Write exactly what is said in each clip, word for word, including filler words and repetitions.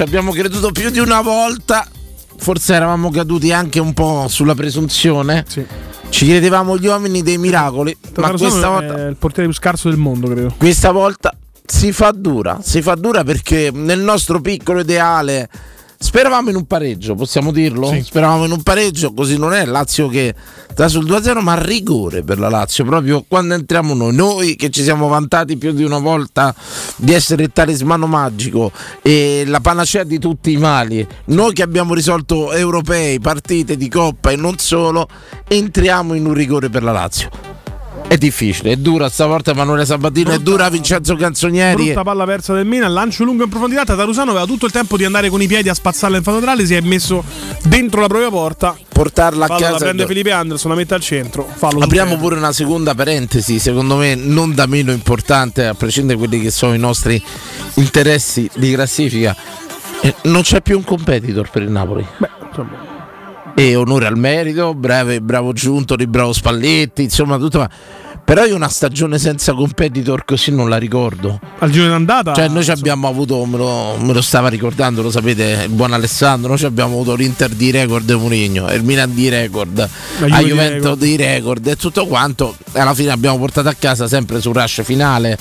Abbiamo creduto più di una volta, forse eravamo caduti anche un po' sulla presunzione, sì. Ci credevamo gli uomini dei miracoli, ma questa volta è il portiere più scarso del mondo, credo. Questa volta si fa dura, si fa dura perché nel nostro piccolo ideale speravamo in un pareggio, possiamo dirlo? Sì. Speravamo in un pareggio, così non è. Lazio che sta sul due a zero, ma rigore per la Lazio, proprio quando entriamo noi, noi che ci siamo vantati più di una volta di essere il talismano magico e la panacea di tutti i mali, noi che abbiamo risolto europei, partite di Coppa e non solo, entriamo in un rigore per la Lazio. È difficile, è dura stavolta Emanuele Sabatino, brutta, è dura Vincenzo Canzonieri. Brutta palla persa del Milan, lancio lungo in profondità. Tatarusano aveva tutto il tempo di andare con i piedi a spazzarla in fronte, si è messo dentro la propria porta, portarla a casa. La prende Felipe Anderson, la mette al centro. Fallo. Apriamo pure una seconda parentesi, secondo me non da meno importante, a prescindere da quelli che sono i nostri interessi di classifica. Non c'è più un competitor per il Napoli. Beh, insomma. E onore al merito, breve, bravo Giuntoli, bravo Spalletti, insomma tutto. Però io una stagione senza competitor così non la ricordo. Al giro d'andata? Cioè noi ci abbiamo avuto, me lo, me lo stava ricordando, lo sapete, il buon Alessandro, noi ci abbiamo avuto l'Inter di record e Mourinho, il Milan di record, la Juventus di record e tutto quanto. Alla fine abbiamo portato a casa sempre sul rush finale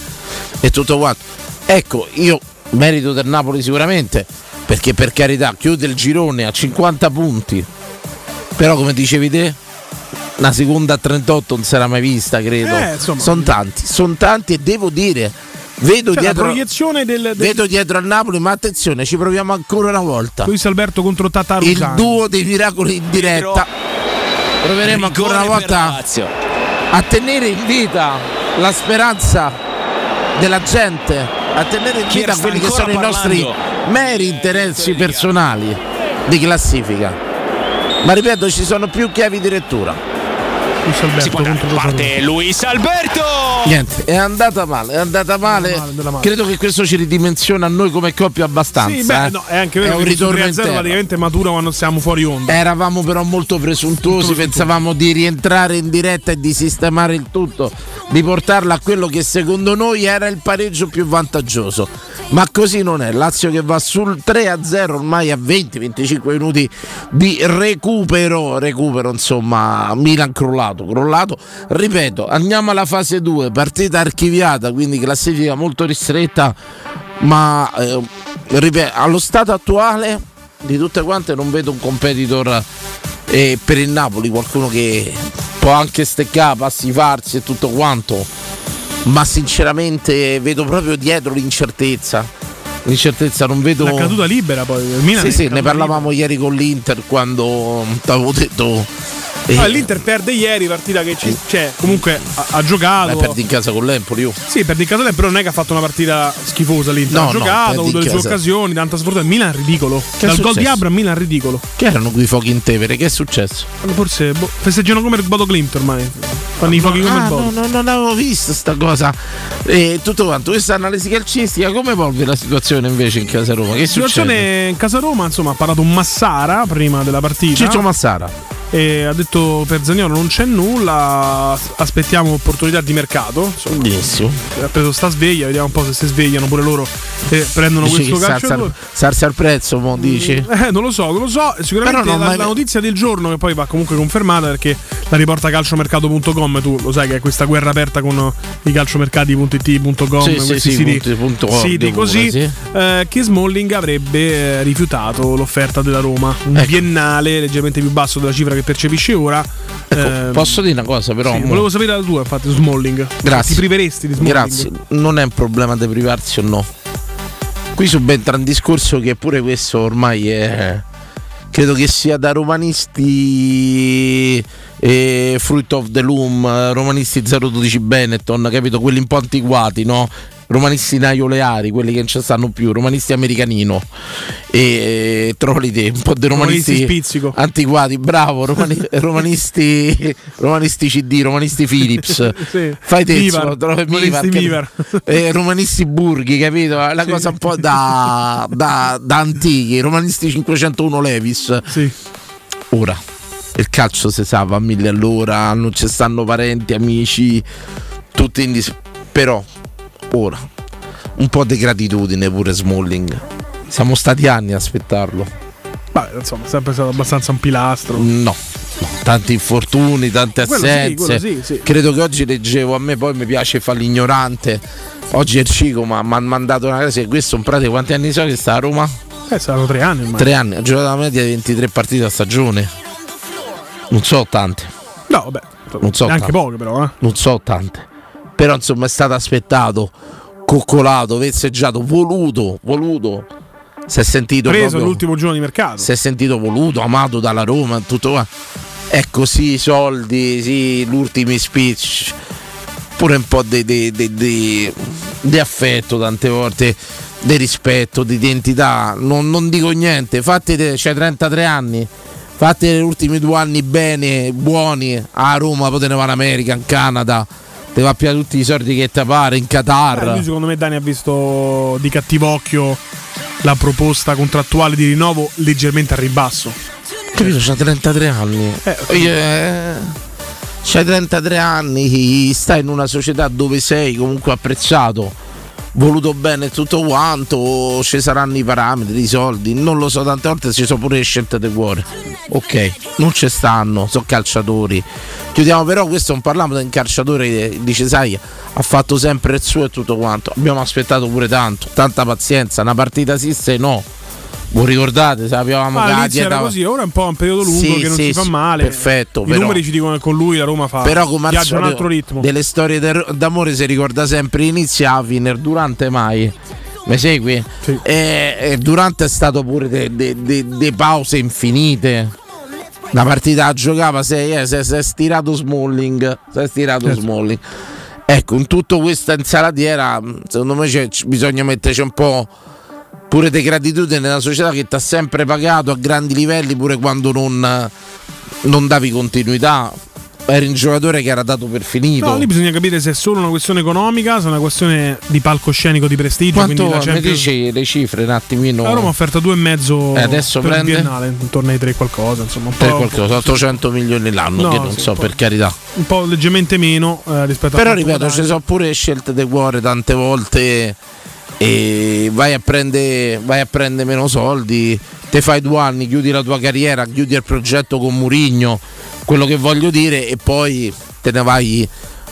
e tutto quanto. Ecco, io merito del Napoli sicuramente, perché per carità chiude il girone a cinquanta punti, però come dicevi te una seconda a trentotto non sarà mai vista, credo. Eh, sono tanti, sono tanti, e devo dire vedo, cioè, dietro, la proiezione del, del... vedo dietro al Napoli, ma attenzione, ci proviamo ancora una volta. Luis Alberto contro Tatarusano, il duo dei miracoli in diretta. Proveremo ancora una volta a tenere in vita la speranza della gente, a tenere in vita quelli che sono i nostri meri interessi personali di classifica. Ma ripeto, ci sono più chiavi di lettura. Si può andare, parte Luis Alberto. Niente, è andata male, è andata male. Male, male. Credo che questo ci ridimensiona a noi come coppia abbastanza. Sì, beh, eh. no, è anche vero, è un ritorno in zero, praticamente matura quando siamo fuori onda. Eravamo però molto presuntuosi, pensavamo di rientrare in diretta e di sistemare il tutto, di portarla a quello che secondo noi era il pareggio più vantaggioso. Ma così non è. Lazio che va sul tre a zero ormai a venti venticinque minuti di recupero, recupero insomma, Milan crollato, crollato. Ripeto, andiamo alla fase due, partita archiviata, quindi classifica molto ristretta, ma eh, ripeto, allo stato attuale di tutte quante non vedo un competitor eh, per il Napoli, qualcuno che può anche steccare, passifarsi e tutto quanto. Ma sinceramente vedo proprio dietro l'incertezza. L'incertezza non vedo. La caduta libera poi. Milan sì, sì, ne parlavamo libera. Ieri con l'Inter quando t'avevo detto. Eh. Ah, l'Inter perde ieri, partita che ci, cioè, comunque ha, ha giocato. Beh, perdi in casa con l'Empoli. Io. Sì, perdi in casa con l'Empoli, però non è che ha fatto una partita schifosa l'Inter. No, ha giocato, no, ha avuto le sue occasioni, tanta sfortuna. Milan è ridicolo. Che Dal gol di Abram Milan è ridicolo. Che erano quei fuochi in Tevere? Che è successo? Forse boh, festeggiano come il Bodø/Glimt ormai. Fanno no, i fuochi no, come ah, il Bodø. No, no, non avevo visto sta cosa. E tutto quanto, questa analisi calcistica, come evolve la situazione invece in casa Roma? Che la situazione succede? In casa Roma, insomma, ha parlato Massara prima della partita. Ciccio Massara. E ha detto per Zaniolo non c'è nulla, aspettiamo opportunità di mercato. Benissimo. Ha preso sta sveglia, vediamo un po' se si svegliano pure loro e prendono dici questo calcio. Sarsi al prezzo, mo, dici? Eh, non lo so, non lo so. Sicuramente la, mai... la notizia del giorno, che poi va comunque confermata perché la riporta calciomercato punto com, tu lo sai che è questa guerra aperta con i calciomercati punto it punto com, sì, questi sì, siti, punti, punto siti così, sì. eh, che Smalling avrebbe rifiutato l'offerta della Roma, un ecco. biennale leggermente più basso della cifra che percepisci ora. Ecco, ehm, posso dire una cosa però? Sì, volevo sapere la tua, infatti, Smalling. Grazie. Ti priveresti di Smalling? Grazie. Non è un problema di privarsi o no. Qui subentra un discorso che pure questo ormai è... credo che sia da romanisti e Fruit of the Loom, romanisti zero dodici Benetton, capito? Quelli un po' antiguati, no? Romanisti naioleari, quelli che non ci stanno più, romanisti americanino e trovi te, un po' di romanisti, romanisti antiquati, bravo, romani, romanisti romanisti C D, romanisti Philips, sì. Fai terzo, trovi Mivar, eh, romanisti Burghi, capito? La sì. cosa un po' da, da, da antichi, romanisti cinquecentouno Levis. Sì. Ora, il calcio si sa, va a mille all'ora, non ci stanno parenti, amici, tutti in dis- però... ora, un po' di gratitudine pure Smalling. Siamo stati anni a aspettarlo. Beh, insomma, è sempre stato abbastanza un pilastro. No, no. Tanti infortuni, tante assenze. Sì, sì, sì. Credo che oggi leggevo, a me poi mi piace fare l'ignorante. Oggi il Cico mi ha mandato una cosa, questo in pratica quanti anni so che sta a Roma? Eh, saranno tre anni ormai. Tre anni, ha giocato la media di ventitré partite a stagione. Non so tante. No, vabbè, non so neanche poche però, eh. Non so tante. Però insomma è stato aspettato, coccolato, vezzeggiato, voluto, voluto. Si è sentito preso proprio, l'ultimo giorno di mercato. Si è sentito voluto, amato dalla Roma, tutto qua. Ecco sì, i soldi, sì, l'ultimo speech, pure un po' di, di, di, di, di affetto tante volte, di rispetto, di identità. Non, non dico niente, fatti, c'hai cioè trentatré anni, fatti gli ultimi due anni bene, buoni, a Roma, poi te ne va in America, in Canada. Te va più a tutti i soldi che te pare in Qatar. Eh, lui secondo me Dani ha visto di cattivo occhio la proposta contrattuale di rinnovo leggermente a ribasso. Capito? C'ha trentatré anni. Eh, eh, c'hai trentatré anni, stai in una società dove sei comunque apprezzato. voluto bene tutto quanto, ci saranno i parametri, i soldi, non lo so, tante volte ci sono pure le scelte di cuore, ok, non ci stanno, sono calciatori, chiudiamo, però questo non parliamo di un calciatore che dice sai ha fatto sempre il suo e tutto quanto, abbiamo aspettato pure tanto, tanta pazienza, una partita sì se no. Voi ricordate, sapevamo che la dieta era così, ora è un po' un periodo lungo, sì, che non sì, si fa male. Perfetto, i però, numeri ci dicono che con lui la Roma fa, però come viaggia un altro ritmo. Delle storie d'amore si ricorda sempre inizia a fine, durante mai. Mi segui? Sì. E, e durante è stato pure de, de, de, de pause infinite. La partita giocava, si è eh, stirato Smalling, si è stirato certo. Smalling. Ecco, in tutto questa insalatiera, secondo me c'è, bisogna metterci un po' pure di gratitudine nella società che ti ha sempre pagato a grandi livelli pure quando non, non davi continuità, eri un giocatore che era dato per finito. No, lì bisogna capire se è solo una questione economica, se è una questione di palcoscenico, di prestigio. Quanto mi Champions... dici le cifre un attimino? La Roma ha offerto due e mezzo eh, adesso per prende? Il biennale, intorno ai tre qualcosa, insomma, un po', qualcosa, ottocento sì. milioni l'anno, no, che non sì, so, per carità. Un po' leggermente meno eh, rispetto però, a... Però ripeto, ci sono pure scelte di cuore tante volte... E vai a prendere vai a prendere meno soldi, te fai due anni, chiudi la tua carriera, chiudi il progetto con Mourinho, quello che voglio dire, e poi te ne vai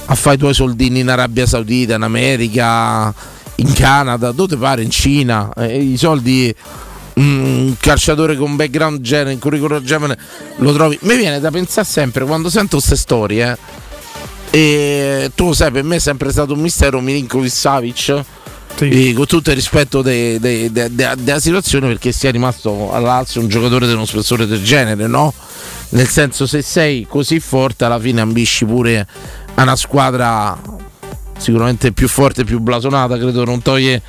a fare i tuoi soldini in Arabia Saudita, in America, in Canada, dove pare, in Cina, e i soldi un calciatore con background genere, in curriculum genere lo trovi. Mi viene da pensare sempre quando sento queste storie eh, e tu lo sai, per me è sempre stato un mistero Milinković-Savić. Sì. Con tutto il rispetto della de, de, de, de situazione, perché sia rimasto alla Lazio un giocatore di uno spessore del genere, no? Nel senso, se sei così forte alla fine ambisci pure a una squadra sicuramente più forte, più blasonata, credo non toglie,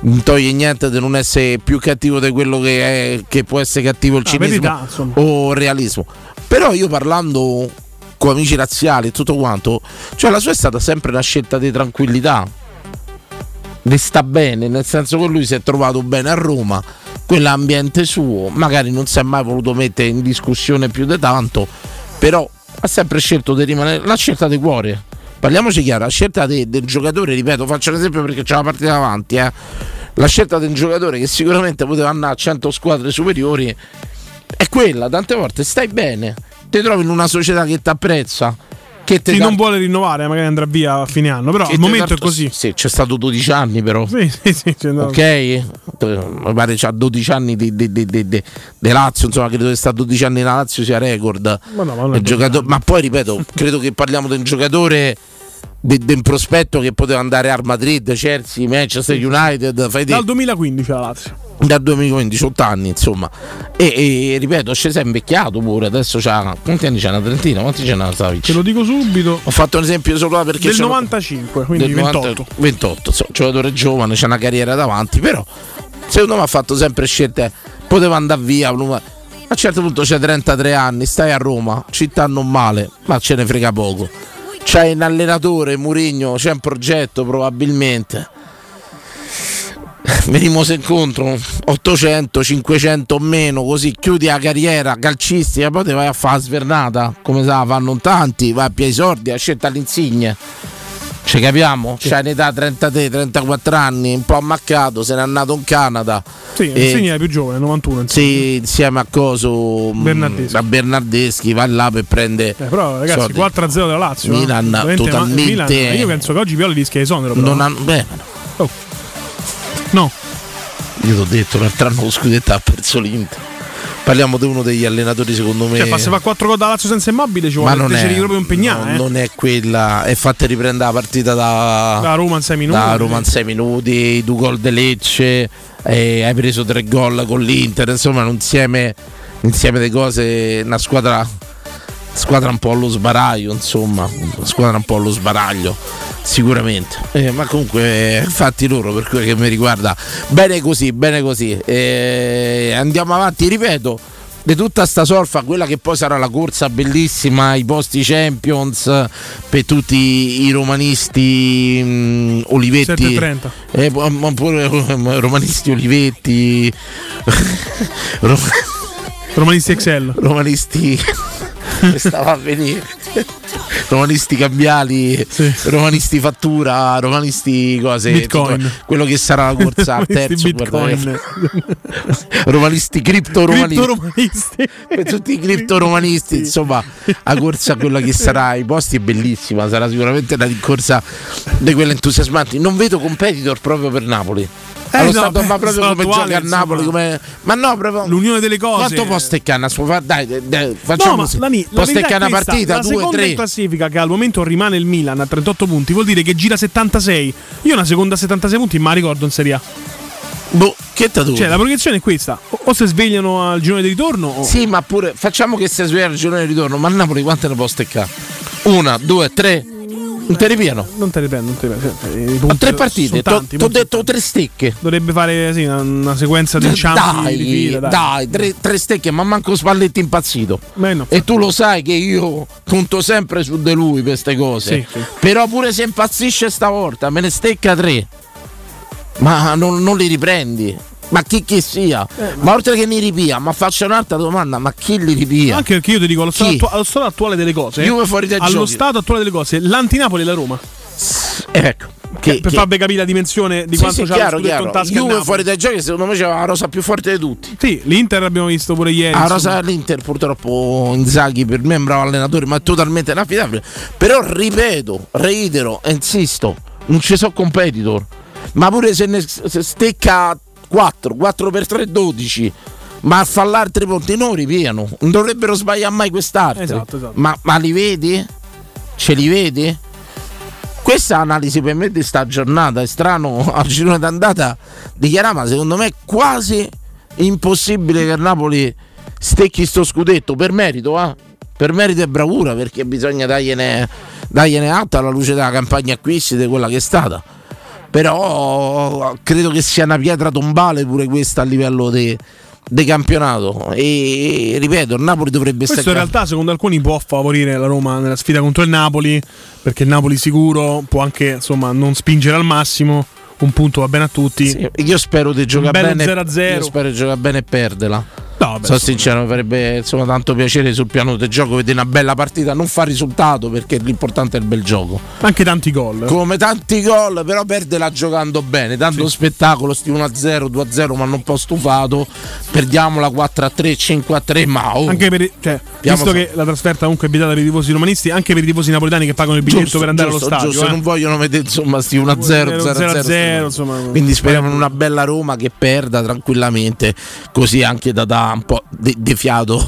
non toglie niente di non essere più cattivo di quello che, è, che può essere cattivo il cinismo ah, verità, o il realismo. Però io parlando con amici razziali e tutto quanto, cioè la sua è stata sempre una scelta di tranquillità. Le sta bene, nel senso che lui si è trovato bene a Roma, quell'ambiente suo, magari non si è mai voluto mettere in discussione più di tanto, però ha sempre scelto di rimanere, la scelta di cuore, parliamoci chiaro, la scelta de, del giocatore, ripeto, faccio un esempio perché c'è una partita davanti, eh. La scelta del giocatore che sicuramente poteva andare a cento squadre superiori è quella, tante volte stai bene, ti trovi in una società che ti apprezza, che sì, non vuole rinnovare, magari andrà via a fine anno, però al momento è così. Sì, c'è stato dodici anni però. Sì, sì, sì, c'è ok? Mi pare c'ha dodici anni di, di, di, di, di, di Lazio, insomma, credo che sta dodici anni la Lazio sia record. Ma, no, ma, giocatore... ma poi ripeto, credo che parliamo di un giocatore di, di un prospetto che poteva andare al Madrid, Chelsea, Manchester United, fai dal duemilaquindici la Lazio. Dal duemilaquindici, otto anni, insomma. E, e ripeto, si è invecchiato pure. Adesso c'ha, quanti anni c'ha? Una trentina? Quanti c'è una Savic? Te lo dico subito. Ho fatto un esempio solo perché del novantacinque, quindi del ventotto. ventotto, so, giocatore giovane, c'ha una carriera davanti, però secondo me ha fatto sempre scelte. Poteva andare via, a un certo punto c'è trentatré anni, stai a Roma, città non male, ma ce ne frega poco. C'è un allenatore, Mourinho, c'è un progetto probabilmente. Veniamo se incontro ottocento, cinquecento o meno, così chiudi la carriera calcistica, poi te vai a fare la svernata, come sa, fanno tanti, vai a piedi sordi, a scelta l'insigne. Ci capiamo? Sì. C'è in età trentatré trentaquattro anni, un po' ammaccato, se n'è andato in Canada. Sì, l'insigne è più giovane, novantuno. Insieme. Sì, insieme a Coso, Bernardeschi. A Bernardeschi, va là per prendere... Eh, però ragazzi, so, quattro a zero della Lazio. Milan, eh? totalmente... Milan, io penso che oggi Pioli rischia esonero, però. Non hanno... Beh, oh. No, io ti ho detto, l'altro anno lo scudetto ha perso l'Inter. Parliamo di uno degli allenatori, secondo me. Cioè, se fa quattro gol da Lazio senza Immobile, ci vuole invece proprio impegnare. No, eh. Non è quella, è fatta riprendere la partita da, da Roma in sei minuti. Da Roma in sei minuti, i due gol de Lecce, eh, hai preso tre gol con l'Inter. Insomma, un insieme, insieme di cose, una squadra, squadra un po' allo sbaraglio, insomma, squadra un po' allo sbaraglio. Sicuramente, eh, ma comunque eh, fatti loro per quello che mi riguarda. Bene così, bene così. Eh, andiamo avanti, ripeto, di tutta sta solfa, quella che poi sarà la corsa bellissima, i posti Champions per tutti i romanisti mh, Olivetti, eh, romanisti Olivetti, Rom- romanisti Excel, romanisti che stava a venire. romanisti cambiali, sì. Romanisti fattura, romanisti cose, Bitcoin. Tutto, quello che sarà la corsa terzo, Bitcoin. Romanisti cripto romanisti, per tutti i cripto romanisti, sì. Insomma, la corsa, quella che sarà ai posti è bellissima, sarà sicuramente una corsa di quelle entusiasmanti. Non vedo competitor proprio per Napoli. Eh no, stato, beh, ma proprio come attuale, gioca a Napoli, come... ma no, proprio l'unione delle cose. Quanto può steccare una sua... dai, dai, dai, facciamo no, così. La, la può steccare una questa, partita, la due, seconda tre. In classifica, che al momento rimane il Milan a trentotto punti, vuol dire che gira settantasei. Io una seconda a settantasei punti, ma ricordo in Serie A. Boh, che tatu. Cioè, la proiezione è questa: o, o se svegliano al girone di ritorno. O... Sì, ma pure facciamo che si sveglia al girone di ritorno, ma Napoli quante ne può steccare? Una, due, tre. Non te ripiano. Non te riprendo, non te riprendo. Ho tre partite, ti ho detto tre stecche. Dovrebbe fare sì, una, una sequenza di ciampi. Dai, di fila, dai, dai tre, tre stecche, ma manco Spalletti impazzito. Beh, no, e tu lo sai che io conto sempre su di lui queste cose. Sì, sì. Però pure se impazzisce stavolta, me ne stecca tre. Ma non, non li riprendi. Ma chi che sia, eh, ma... ma oltre che mi ripia, ma faccio un'altra domanda: ma chi li ripia? Anche perché io ti dico, allo stato, attu- allo stato attuale delle cose, io fuori allo giochi. Stato attuale delle cose, l'antinapoli e la Roma. Eh, ecco. Che, che, per farvi capire la dimensione di sì, quanto sì, c'è chiaro, chiaro. In tasca. Juve fuori dai giochi, secondo me c'era la rosa più forte di tutti. Sì, l'Inter l'abbiamo visto pure ieri. La rosa dell'Inter purtroppo Inzaghi per me è un bravo allenatore, ma è totalmente inaffidabile. Però ripeto, reitero, insisto, non ci sono competitor. Ma pure se ne se stecca quattro per tre dodici, ma a fallare tre punti non ripiano, non dovrebbero sbagliare mai quest'arte. Esatto, esatto. Ma, ma li vedi? Ce li vedi? Questa è l'analisi per me di sta giornata. È strano al girone d'andata dichiarare, ma secondo me è quasi impossibile che il Napoli stecchi sto scudetto per merito, eh? Per merito e bravura, perché bisogna dargliene, dargliene atto alla luce della campagna acquisti di quella che è stata. Però credo che sia una pietra tombale pure questa a livello di campionato. E ripeto, il Napoli dovrebbe stare. Questo in realtà secondo alcuni può favorire la Roma nella sfida contro il Napoli, perché il Napoli sicuro può anche insomma non spingere al massimo. Un punto va bene a tutti. Sì, io spero di giocare bene zero a zero. Io spero di giocare bene e perderla. No, sono sincero, mi farebbe insomma tanto piacere sul piano del gioco vedere una bella partita, non fa risultato perché l'importante è il bel gioco. Anche tanti gol. Eh. Come tanti gol, però perderla giocando bene, tanto sì. Spettacolo, sti uno a zero, due a zero, ma non un po' stufato. Perdiamola quattro a tre, cinque a tre, ma oh. Anche per, cioè, visto che la trasferta comunque è vietata per i tifosi romanisti, anche per i tifosi napoletani che pagano il biglietto giusto, per andare giusto, allo stadio. Giusto, eh. Non vogliono vedere insomma sti uno a zero, zero a zero. Insomma, quindi speriamo in una bella Roma che perda tranquillamente, così anche da da un po' di, di fiato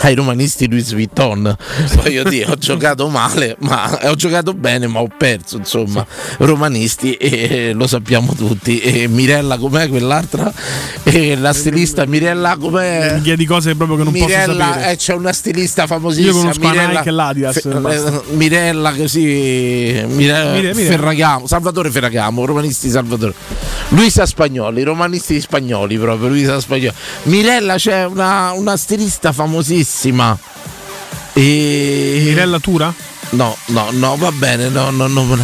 ai romanisti Louis Vuitton. Voglio dire, ho giocato male, ma ho giocato bene, ma ho perso, insomma, sì. Romanisti e, e lo sappiamo tutti. E Mirella com'è quell'altra? E la stilista Mirella com'è? Di cose proprio che non Mirella, posso sapere. Eh, c'è una stilista famosissima. Io conosco Mirella che l'Adidas. Fe, Mirella così Mirella, Mire, Mire. Ferragamo, Salvatore Ferragamo, romanisti Salvatore. Luisa Spagnoli, romanisti spagnoli proprio, Luisa Spagnoli. Mirella c'è una, una stilista famosissima e... Mirella Tura? No, no, no, va bene, no, no, no, no,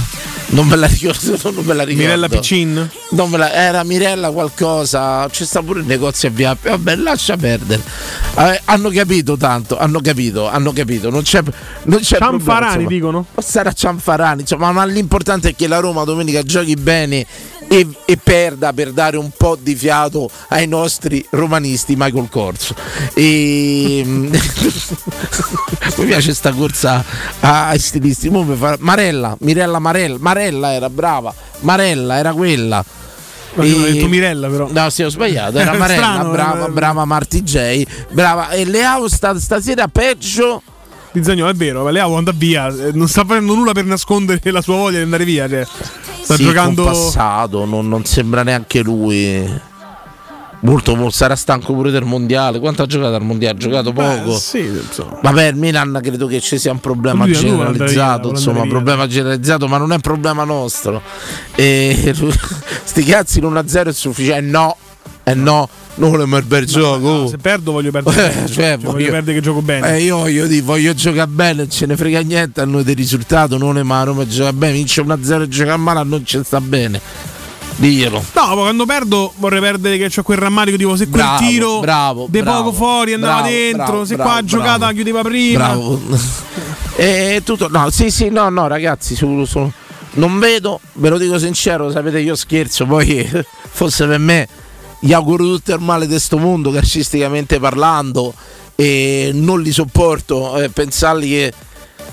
non me la ricordo, non me la ricordo. Mirella Piccin? Non me la, era Mirella qualcosa, c'è sta pure il negozio a via, vabbè, lascia perdere. Eh, hanno capito tanto, hanno capito, hanno capito, non c'è, non c'è Cianfarani problema, dicono? Sarà Cianfarani, insomma, ma l'importante è che la Roma domenica giochi bene E, e perda per dare un po' di fiato ai nostri romanisti Michael Corso e... mi piace sta corsa ai stilisti. Marella, Mirella Marella, Marella era brava, Marella era quella. Ma e... ho detto Mirella però. No, sì, ho sbagliato, era Marella, strano, brava, eh... brava Marti J, brava. E Leao sta, stasera peggio di Zaniolo, è vero, ma Leao andrà via, non sta facendo nulla per nascondere la sua voglia di andare via, cioè. Sta sì, giocando passato, non, non sembra neanche lui. Molto sarà stanco pure del mondiale. Quanto ha giocato al mondiale? Ha giocato poco. Beh, sì, vabbè, il Milan credo che ci sia un problema lui, generalizzato. Lui insomma, un problema generalizzato, ma non è un problema nostro. E sti cazzi l'uno a zero è sufficiente. No, eh no. Non voglio il bel no, gioco. No, se perdo voglio perdere, eh, cioè, voglio, voglio perdere che gioco bene. Eh, io, io dico, voglio giocare bene, ce ne frega niente a noi del risultato, non è male, Roma gioca bene, vince uno a zero e gioca male, non ci sta bene. Diglielo. No, ma quando perdo vorrei perdere che c'ho quel rammarico tipo se quel bravo, tiro bravo, de bravo, poco fuori andava bravo, dentro, bravo, se bravo, qua bravo, giocata bravo, chiudeva prima. Bravo. E tutto. No, sì, sì, no, no, ragazzi, su, su, non vedo, ve lo dico sincero, sapete io scherzo, poi forse per me gli auguro tutto il male di sto mondo calcisticamente parlando e non li sopporto, eh, pensarli che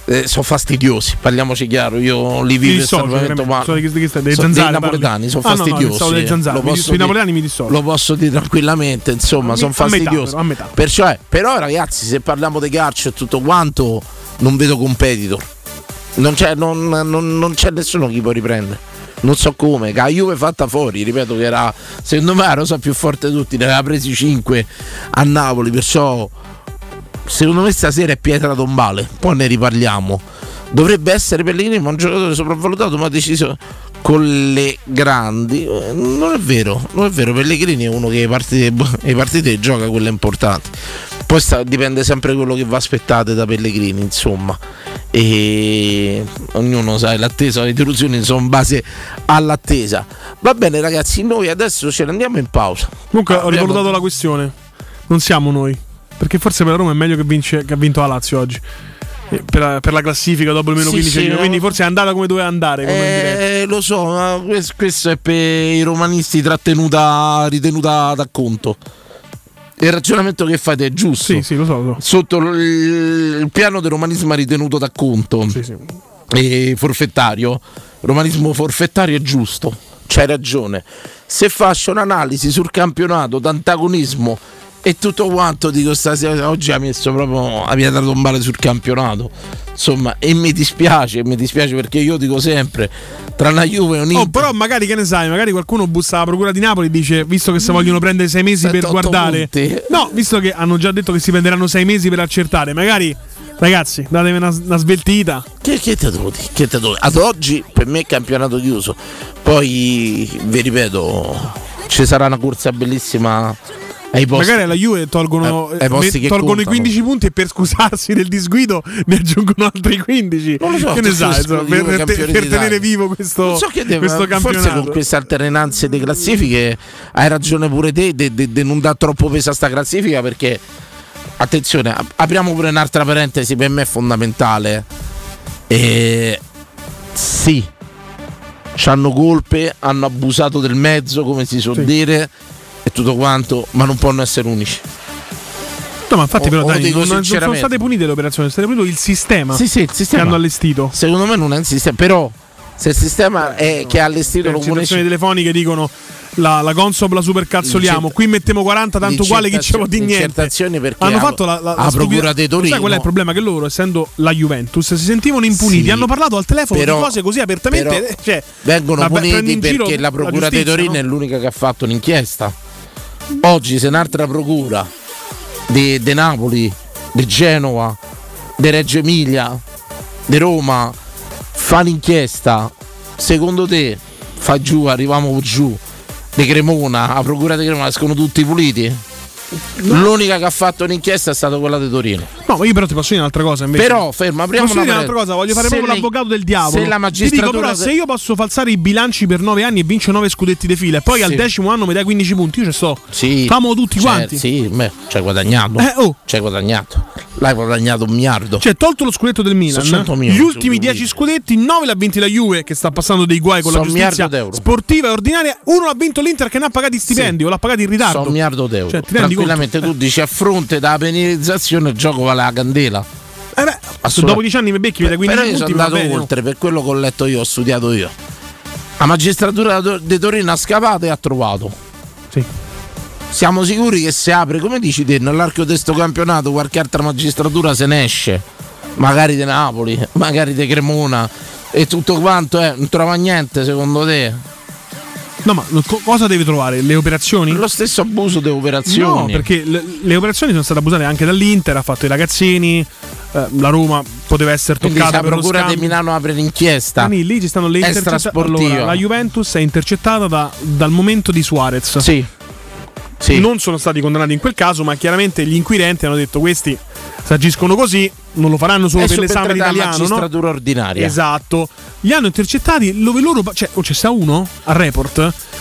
Eh, sono fastidiosi, parliamoci chiaro, io li vivo in salvamento umano. Sono dei napoletani, sono fastidiosi. I napoletani mi dissolvo. Lo posso dire tranquillamente, insomma, mi, sono fastidiosi. A metà, però, a metà. Perciò è, però ragazzi, se parliamo di calcio e tutto quanto, non vedo competitor. Non c'è, non, non, non c'è nessuno chi può riprendere. Non so come, la Juve fatta fuori, ripeto che era, secondo me la rosa più forte di tutti, ne aveva presi cinque a Napoli, perciò secondo me stasera è pietra tombale, poi ne riparliamo. Dovrebbe essere Pellegrini, ma un giocatore sopravvalutato, ma ha deciso con le grandi. Non è vero, non è vero, Pellegrini è uno che le partite, le partite gioca quelle importanti. Poi sta, dipende sempre quello che vi aspettate da Pellegrini, insomma. E ognuno sa l'attesa, le delusioni sono in base all'attesa. Va bene ragazzi, noi adesso ce ne andiamo in pausa. Comunque ho ricordato la questione, non siamo noi. Perché forse per la Roma è meglio che, vince, che ha vinto la Lazio oggi per la, per la classifica dopo il meno quindici, sì, sì, no? Quindi forse è andata come doveva andare, come eh, lo so, ma questo, questo è per i romanisti trattenuta, ritenuta da conto. Il ragionamento che fate è giusto, sì, sì, lo so, lo so. Sotto il, il piano del romanismo ritenuto da conto, sì, sì. E forfettario, romanismo forfettario è giusto, c'hai ragione. Se faccio un'analisi sul campionato d'antagonismo e tutto quanto, dico stasera oggi ha messo proprio la pietra tombale sul campionato, insomma, e mi dispiace, mi dispiace perché io dico sempre tra la Juve e un Inter. Oh, però magari che ne sai, magari qualcuno bussa alla procura di Napoli e dice visto che si vogliono prendere sei mesi per guardare punti. No, visto che hanno già detto che si prenderanno sei mesi per accertare, magari ragazzi datemi una, una sveltita. Che, che te do, che te do. Ad oggi per me è campionato chiuso, poi vi ripeto ci sarà una corsa bellissima. Magari alla Juve tolgono, eh, met- tolgono i quindici punti e per scusarsi del disguido ne aggiungono altri quindici. Non lo so, che ne sai, so, per, per, per tenere vivo questo, so deve, questo campionato. Forse con queste alternanze di classifiche hai ragione pure te di non dare troppo peso a sta classifica, perché attenzione, apriamo pure un'altra parentesi, per me è fondamentale. E sì, c'hanno colpe, hanno abusato del mezzo come si suol sì. dire e tutto quanto, ma non possono essere unici. No, ma infatti, o, però dai, non, non sono state punite le operazioni, è stato punito il sistema, sì, sì, il sistema che hanno allestito. Secondo me non è un sistema, però se il sistema eh, è no. che ha allestito le comunicazioni telefoniche dicono la, la Consob la supercazzoliamo, qui mettiamo quaranta tanto uguale che ce lo di niente. Hanno fatto la, la, la procura di Torino. Sai qual è il problema? Che loro, essendo la Juventus, si sentivano impuniti, sì, hanno parlato al telefono però, di cose così apertamente, però, cioè, vengono vabbè, puniti perché la procura di Torino no? è l'unica che ha fatto un'inchiesta. Oggi se un'altra procura di Napoli, di Genova, di Reggio Emilia, di Roma fa l'inchiesta, secondo te fa giù, arriviamo giù di Cremona, a procura di Cremona escono tutti puliti? No. L'unica che ha fatto un'inchiesta è stata quella di Torino. No, io però ti posso dire un'altra cosa invece. Però ferma, apriamo posso una dire un'altra cosa, voglio fare se proprio lei, l'avvocato del diavolo. Se la magistratura ti dico però, se io posso falsare i bilanci per nove anni e vince nove scudetti di fila e poi sì. al decimo anno mi dai quindici punti, io ci sto. Sì. Famo tutti cioè, quanti. Sì, beh, c'hai guadagnato. Eh, oh. C'hai guadagnato. L'hai guadagnato un miliardo. Cioè, tolto lo scudetto del Milan, gli ultimi dieci scudetti, nove l'ha vinti la Juve che sta passando dei guai con so la giustizia sportiva e ordinaria, uno l'ha vinto l'Inter che ne ha pagati stipendi sì. o l'ha pagati in ritardo. So un miliardo d'euro. Cioè, tranquillamente tu dici a fronte della penalizzazione il gioco vale la candela. Eh beh, dopo dieci anni mi becchi per, quindici però io sono andato bene, oltre no? per quello che ho letto io, ho studiato io. La magistratura di Torino ha scavato e ha trovato. Sì. Siamo sicuri che se apre, come dici te, nell'arco di questo campionato qualche altra magistratura se ne esce, magari di Napoli, magari di Cremona e tutto quanto, eh, non trova niente secondo te? No, ma cosa deve trovare? Le operazioni? Lo stesso abuso delle operazioni. No, perché le, le operazioni sono state abusate anche dall'Inter, ha fatto i ragazzini, eh, la Roma poteva essere toccata. Quindi, per la procura di Milano apre l'inchiesta. Quindi lì ci stanno le intercettazioni. Allora, la Juventus è intercettata da, dal momento di Suarez. Sì. Sì. Non sono stati condannati in quel caso, ma chiaramente gli inquirenti hanno detto questi si agiscono così. non lo faranno solo è per l'esame di italiano, no? Magistratura ordinaria. Esatto. Li hanno intercettati dove loro, cioè, o oh, c'è sta uno al report,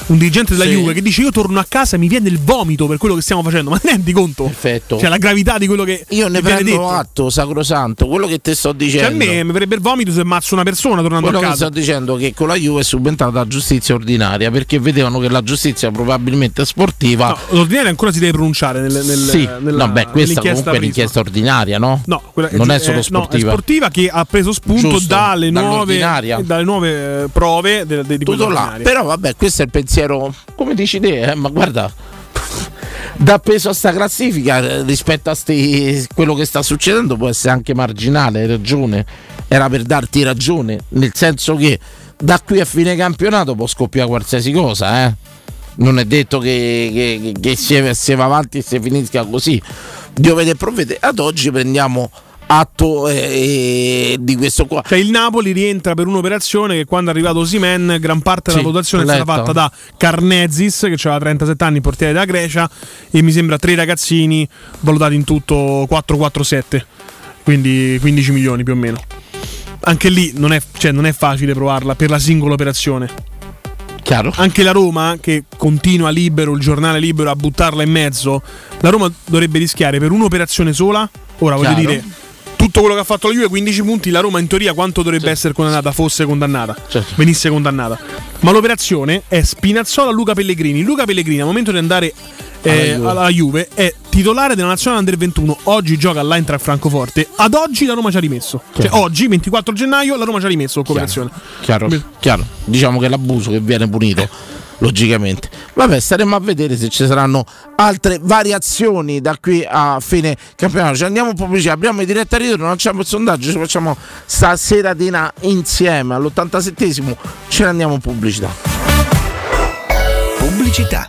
un dirigente della sì. Juve che dice: io torno a casa e mi viene il vomito per quello che stiamo facendo. Ma ne rendi conto? Perfetto. Cioè la gravità di quello che io ne prendo detto. Atto, sacrosanto, quello che te sto dicendo. Cioè a me mi verrebbe il vomito se ammazzo una persona tornando quello a casa. Quello che sto dicendo è che con la Juve è subentrata la giustizia ordinaria, perché vedevano che la giustizia probabilmente sportiva. No, l'ordinaria ancora si deve pronunciare nel, nel, sì. nella, no, beh, questa comunque è l'inchiesta ordinaria, no? No, quella non è solo sportiva. No, è sportiva che ha preso spunto Giusto, dalle, nuove, dalle nuove prove de, de, di tutto là. Però vabbè, questo è il pensiero, come dici te, eh? Ma guarda, dà peso a sta classifica rispetto a sti, quello che sta succedendo può essere anche marginale, hai ragione. Era per darti ragione, nel senso che da qui a fine campionato può scoppiare qualsiasi cosa, eh? Non è detto che, che, che si, si va avanti e si finisca così. Dio vede e provvede. Ad oggi prendiamo atto eh, di questo qua. Cioè il Napoli rientra per un'operazione che quando è arrivato Osimhen gran parte della sì, valutazione è stata fatta da Karnezis, che aveva trentasette anni, portiere della Grecia, e mi sembra tre ragazzini valutati in tutto quattro quattro sette, quindi quindici milioni più o meno. Anche lì non è, cioè, non è facile provarla per la singola operazione. Chiaro. Anche la Roma, che continua libero, il giornale libero, a buttarla in mezzo, la Roma dovrebbe rischiare per un'operazione sola. Ora voglio Chiaro. dire, tutto quello che ha fatto la Juve, quindici punti, la Roma in teoria quanto dovrebbe certo. essere condannata, fosse condannata, certo. venisse condannata. Ma l'operazione è Spinazzola, Luca Pellegrini. Luca Pellegrini al momento di andare eh, alla, Juve. alla Juve è titolare della nazionale Under ventuno, oggi gioca all'Eintracht Francoforte. Ad oggi la Roma ci ha rimesso, chiaro. cioè oggi ventiquattro gennaio la Roma ci ha rimesso l'operazione. Chiaro. Chiaro. Chiaro, diciamo che è l'abuso che viene punito. Logicamente, vabbè, staremo a vedere se ci saranno altre variazioni da qui a fine campionato. Ci andiamo un po' più, apriamo in diretta ritorno, lanciamo il sondaggio, ci facciamo stasera cena insieme all'ottantasettesimo, ce ne andiamo in pubblicità. Pubblicità.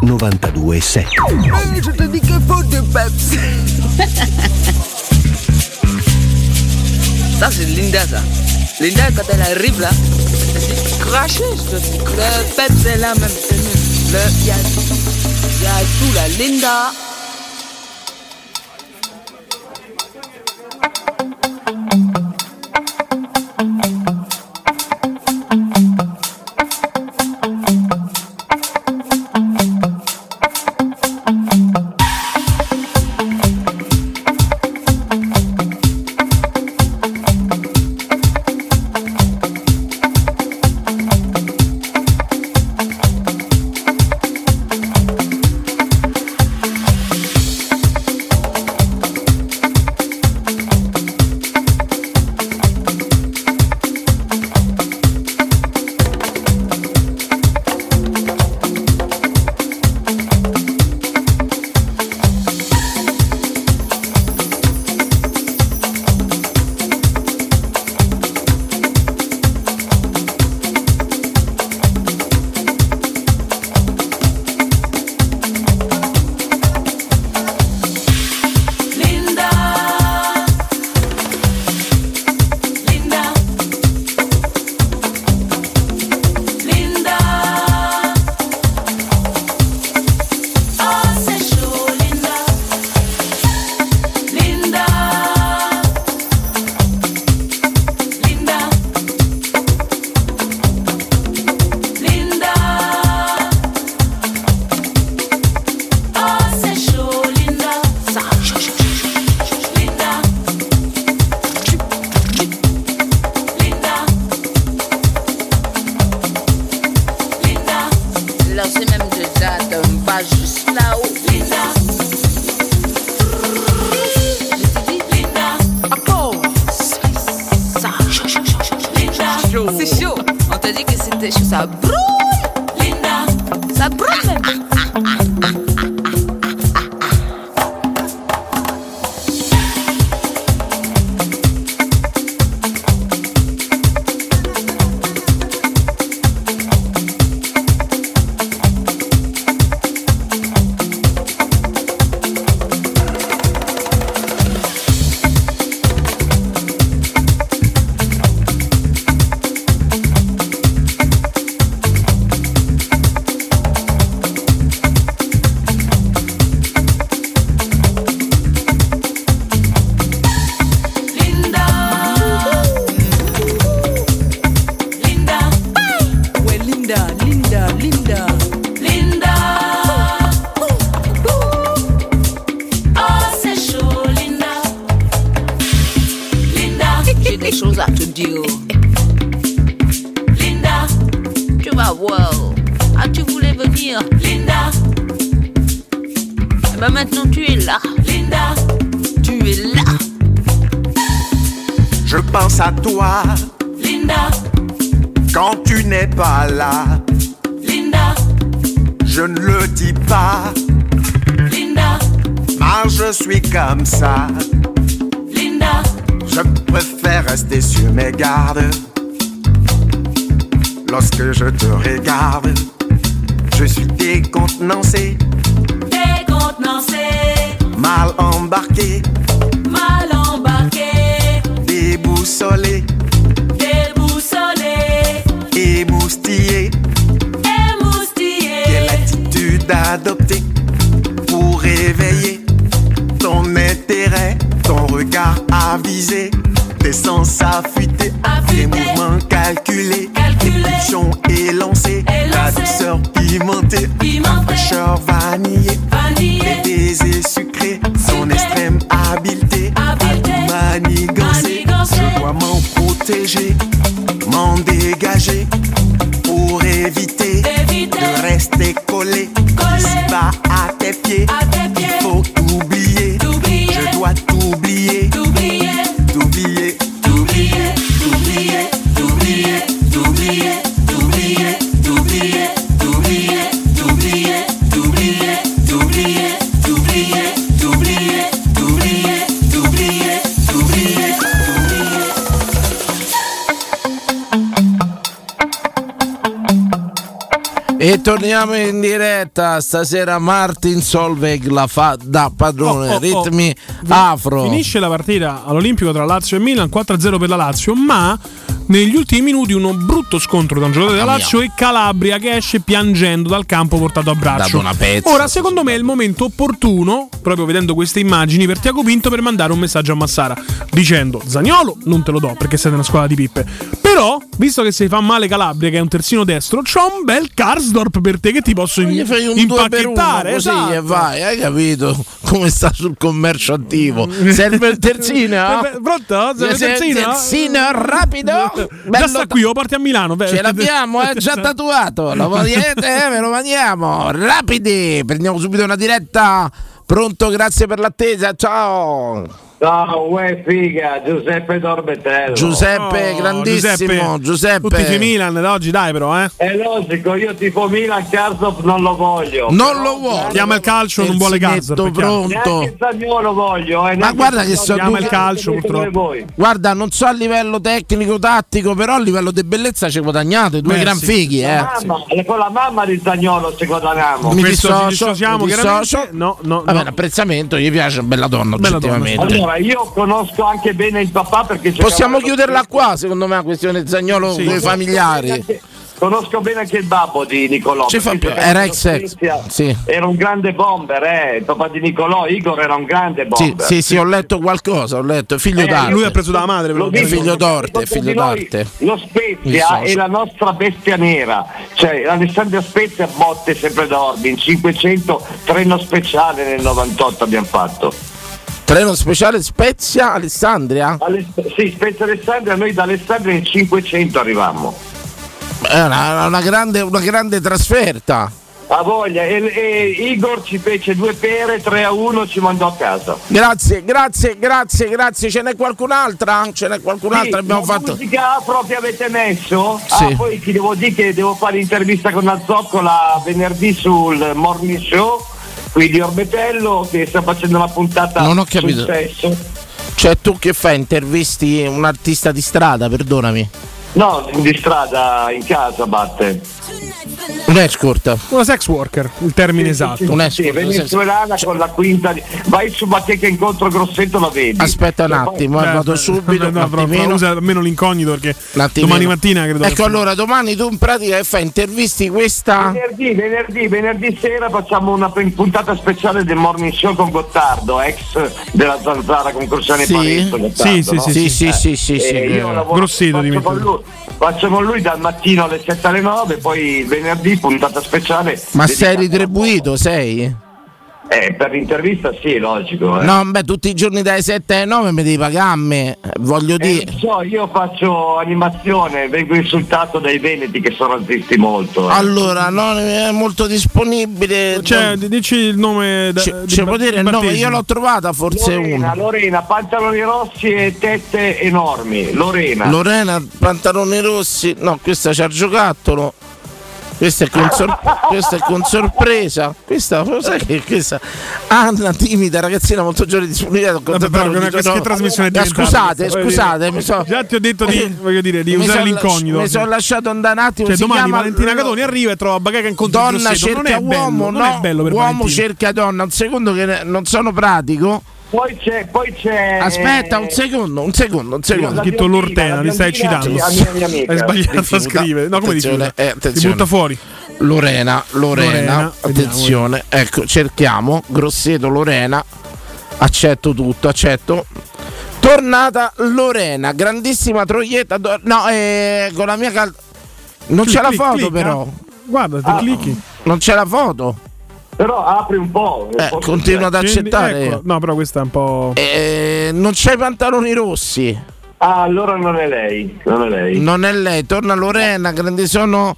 novantadue sette. Ça c'est Linda, ça. Linda quand elle arrive là, elle dit cracher, je te répète, c'est la même tenue. Il y a tout là, Linda. Sabrul, Linda, Sabrul. Torniamo in diretta stasera. Martin Solveig la fa da padrone. Oh, oh, ritmi oh. afro. Finisce la partita all'Olimpico tra Lazio e Milan, quattro a zero per la Lazio, ma negli ultimi minuti uno brutto scontro tra un giocatore della Lazio e Calabria, che esce piangendo dal campo portato a braccio. Ora secondo me è il momento opportuno, proprio vedendo queste immagini, per Tiago Pinto per mandare un messaggio a Massara dicendo: Zaniolo non te lo do perché siete una squadra di pippe, però visto che se fa male Calabria, che è un terzino destro, c'ho un bel Karsdorp per te che ti posso impacchettare. Così esatto. E vai, hai capito come sta sul commercio attivo. Serve il terzino. Pronto? Serve il terzino, terzino rapido. Bello, già sta qui, o parti a Milano. Ce l'abbiamo, è eh, già tatuato. Lo volete? Eh, ve lo mandiamo. Rapidi, prendiamo subito una diretta. Pronto, grazie per l'attesa. Ciao. Ciao, uè figa, Giuseppe Torbetello. Giuseppe, oh, grandissimo Giuseppe. Giuseppe. Tutti i Milan da oggi, dai però, eh. È logico, io tipo Milan, Karsdorp non lo voglio. Non lo vuole. Chiama il calcio, il non vuole Karsdorp. Pronto. Neanche Zaniolo voglio, eh. Ma guarda che so, chiama il calcio purtroppo. Guarda, non so a livello tecnico tattico, però a livello di bellezza ci guadagnate, due Beh, gran sì. fighi, eh. Mamma, sì. Con la mamma di Zaniolo ci guadagniamo. Mi dissociamo chiaramente. No, no, vabbè, no. Apprezzamento, gli piace, bella donna, bella oggettivamente. Donna. Allora, io conosco anche bene il papà, perché possiamo chiuderla qua, secondo me la questione Zaniolo sì, dei familiari. Anche, conosco bene anche il babbo di Nicolò. Era ex ex. Sì. Era un grande bomber, eh. Il papà di Nicolò, Igor, era un grande bomber. Sì, sì, sì, ho letto qualcosa, ho letto. Figlio eh, d'arte. Lui ha preso dalla madre, lo dico, figlio d'orte, figlio d'arte. Lo Spezia è la nostra bestia nera. Cioè, l'Alessandria Spezia botte sempre da Orbi, in cinquecento treno speciale nel novantotto abbiamo fatto. Treno speciale Spezia Alessandria? Aless- sì, Spezia Alessandria, noi da Alessandria in cinquecento arrivammo. È una, una, grande, una grande trasferta. A voglia, e, e Igor ci fece due pere, tre a uno, ci mandò a casa. Grazie, grazie, grazie, grazie. Ce n'è qualcun'altra? Ce n'è qualcun'altra? Sì, abbiamo fatto. Musica proprio avete messo? Sì. Ah, poi ti devo dire che devo fare intervista con la Zoccola venerdì sul Morning Show, qui di Orbetello, che sta facendo una puntata. Non ho capito. Cioè, tu che fai? Intervisti un artista di strada, perdonami. No, di strada, in casa batte. Un escort. Una sex worker, il termine sì, esatto. Sì, un escort. Sì, venezuelana con la quinta. Di... Vai su Bacheca incontro Grossetto, la vedi. Aspetta un attimo, eh, vado subito. No, no, no, usa almeno l'incognito perché domani mattina credo. Ecco, allora domani tu in pratica fai intervisti questa. Venerdì, venerdì, venerdì sera facciamo una puntata speciale del Morning Show con Gottardo, ex della Zanzara con Corsiane Pareto. Sì, sì, sì, sì, sì, sì, sì. Grossetto di me. Faccio con lui dal mattino alle sette alle nove, poi venerdì puntata speciale. Ma sei retribuito, sei? Eh, per l'intervista sì, logico. Eh. No, beh, tutti i giorni dalle sette alle nove mi devi pagarmi, voglio dire. Eh, so, io faccio animazione, vengo insultato dai veneti che sono razzisti molto. Eh. Allora, non è molto disponibile. Cioè, non... dici il nome. Da, c- di c'è bat- dire il nome, io l'ho trovata forse Lorena, una. Lorena, pantaloni rossi e tette enormi. Lorena. Lorena, pantaloni rossi. No, questa c'ha il giocattolo. Questa è, con sor- questa è con sorpresa. Questa, sai che questa Anna timida ragazzina molto giovane disponibile. Scusate, scusate, mi so, già ti ho detto di, voglio dire, di usare so l'incognito. Mi sono lasciato andare un attimo. Cioè, domani chiama, Valentina Catoni arriva e trova Bacheca incontro. Donna cerca uomo, bello, no? Bello per uomo Valentina. Cerca donna. Un secondo che non sono pratico. Poi c'è, poi c'è. Aspetta un secondo, un secondo, un secondo. Ho scritto l'Ortena, mi stai eccitando. Hai sbagliato a scrivere. No, come dici? Eh, ti butta fuori. Lorena, Lorena, Lorena attenzione, vediamo. Ecco, cerchiamo. Grosseto, Lorena. Accetto tutto, accetto. Tornata Lorena, grandissima troietta. Do... No, eh, con la mia cal... Non clic, c'è clic, la foto clic, però. Eh? Guarda, ti ah, clicchi. Non c'è la foto. Però apri un po'. Eh, continuo ad accettare. Ecco, no, però questa è un po'. Eh, non c'è i pantaloni rossi. Ah, allora non è lei. Non è lei. Non è lei. Torna Lorena, grandi sono.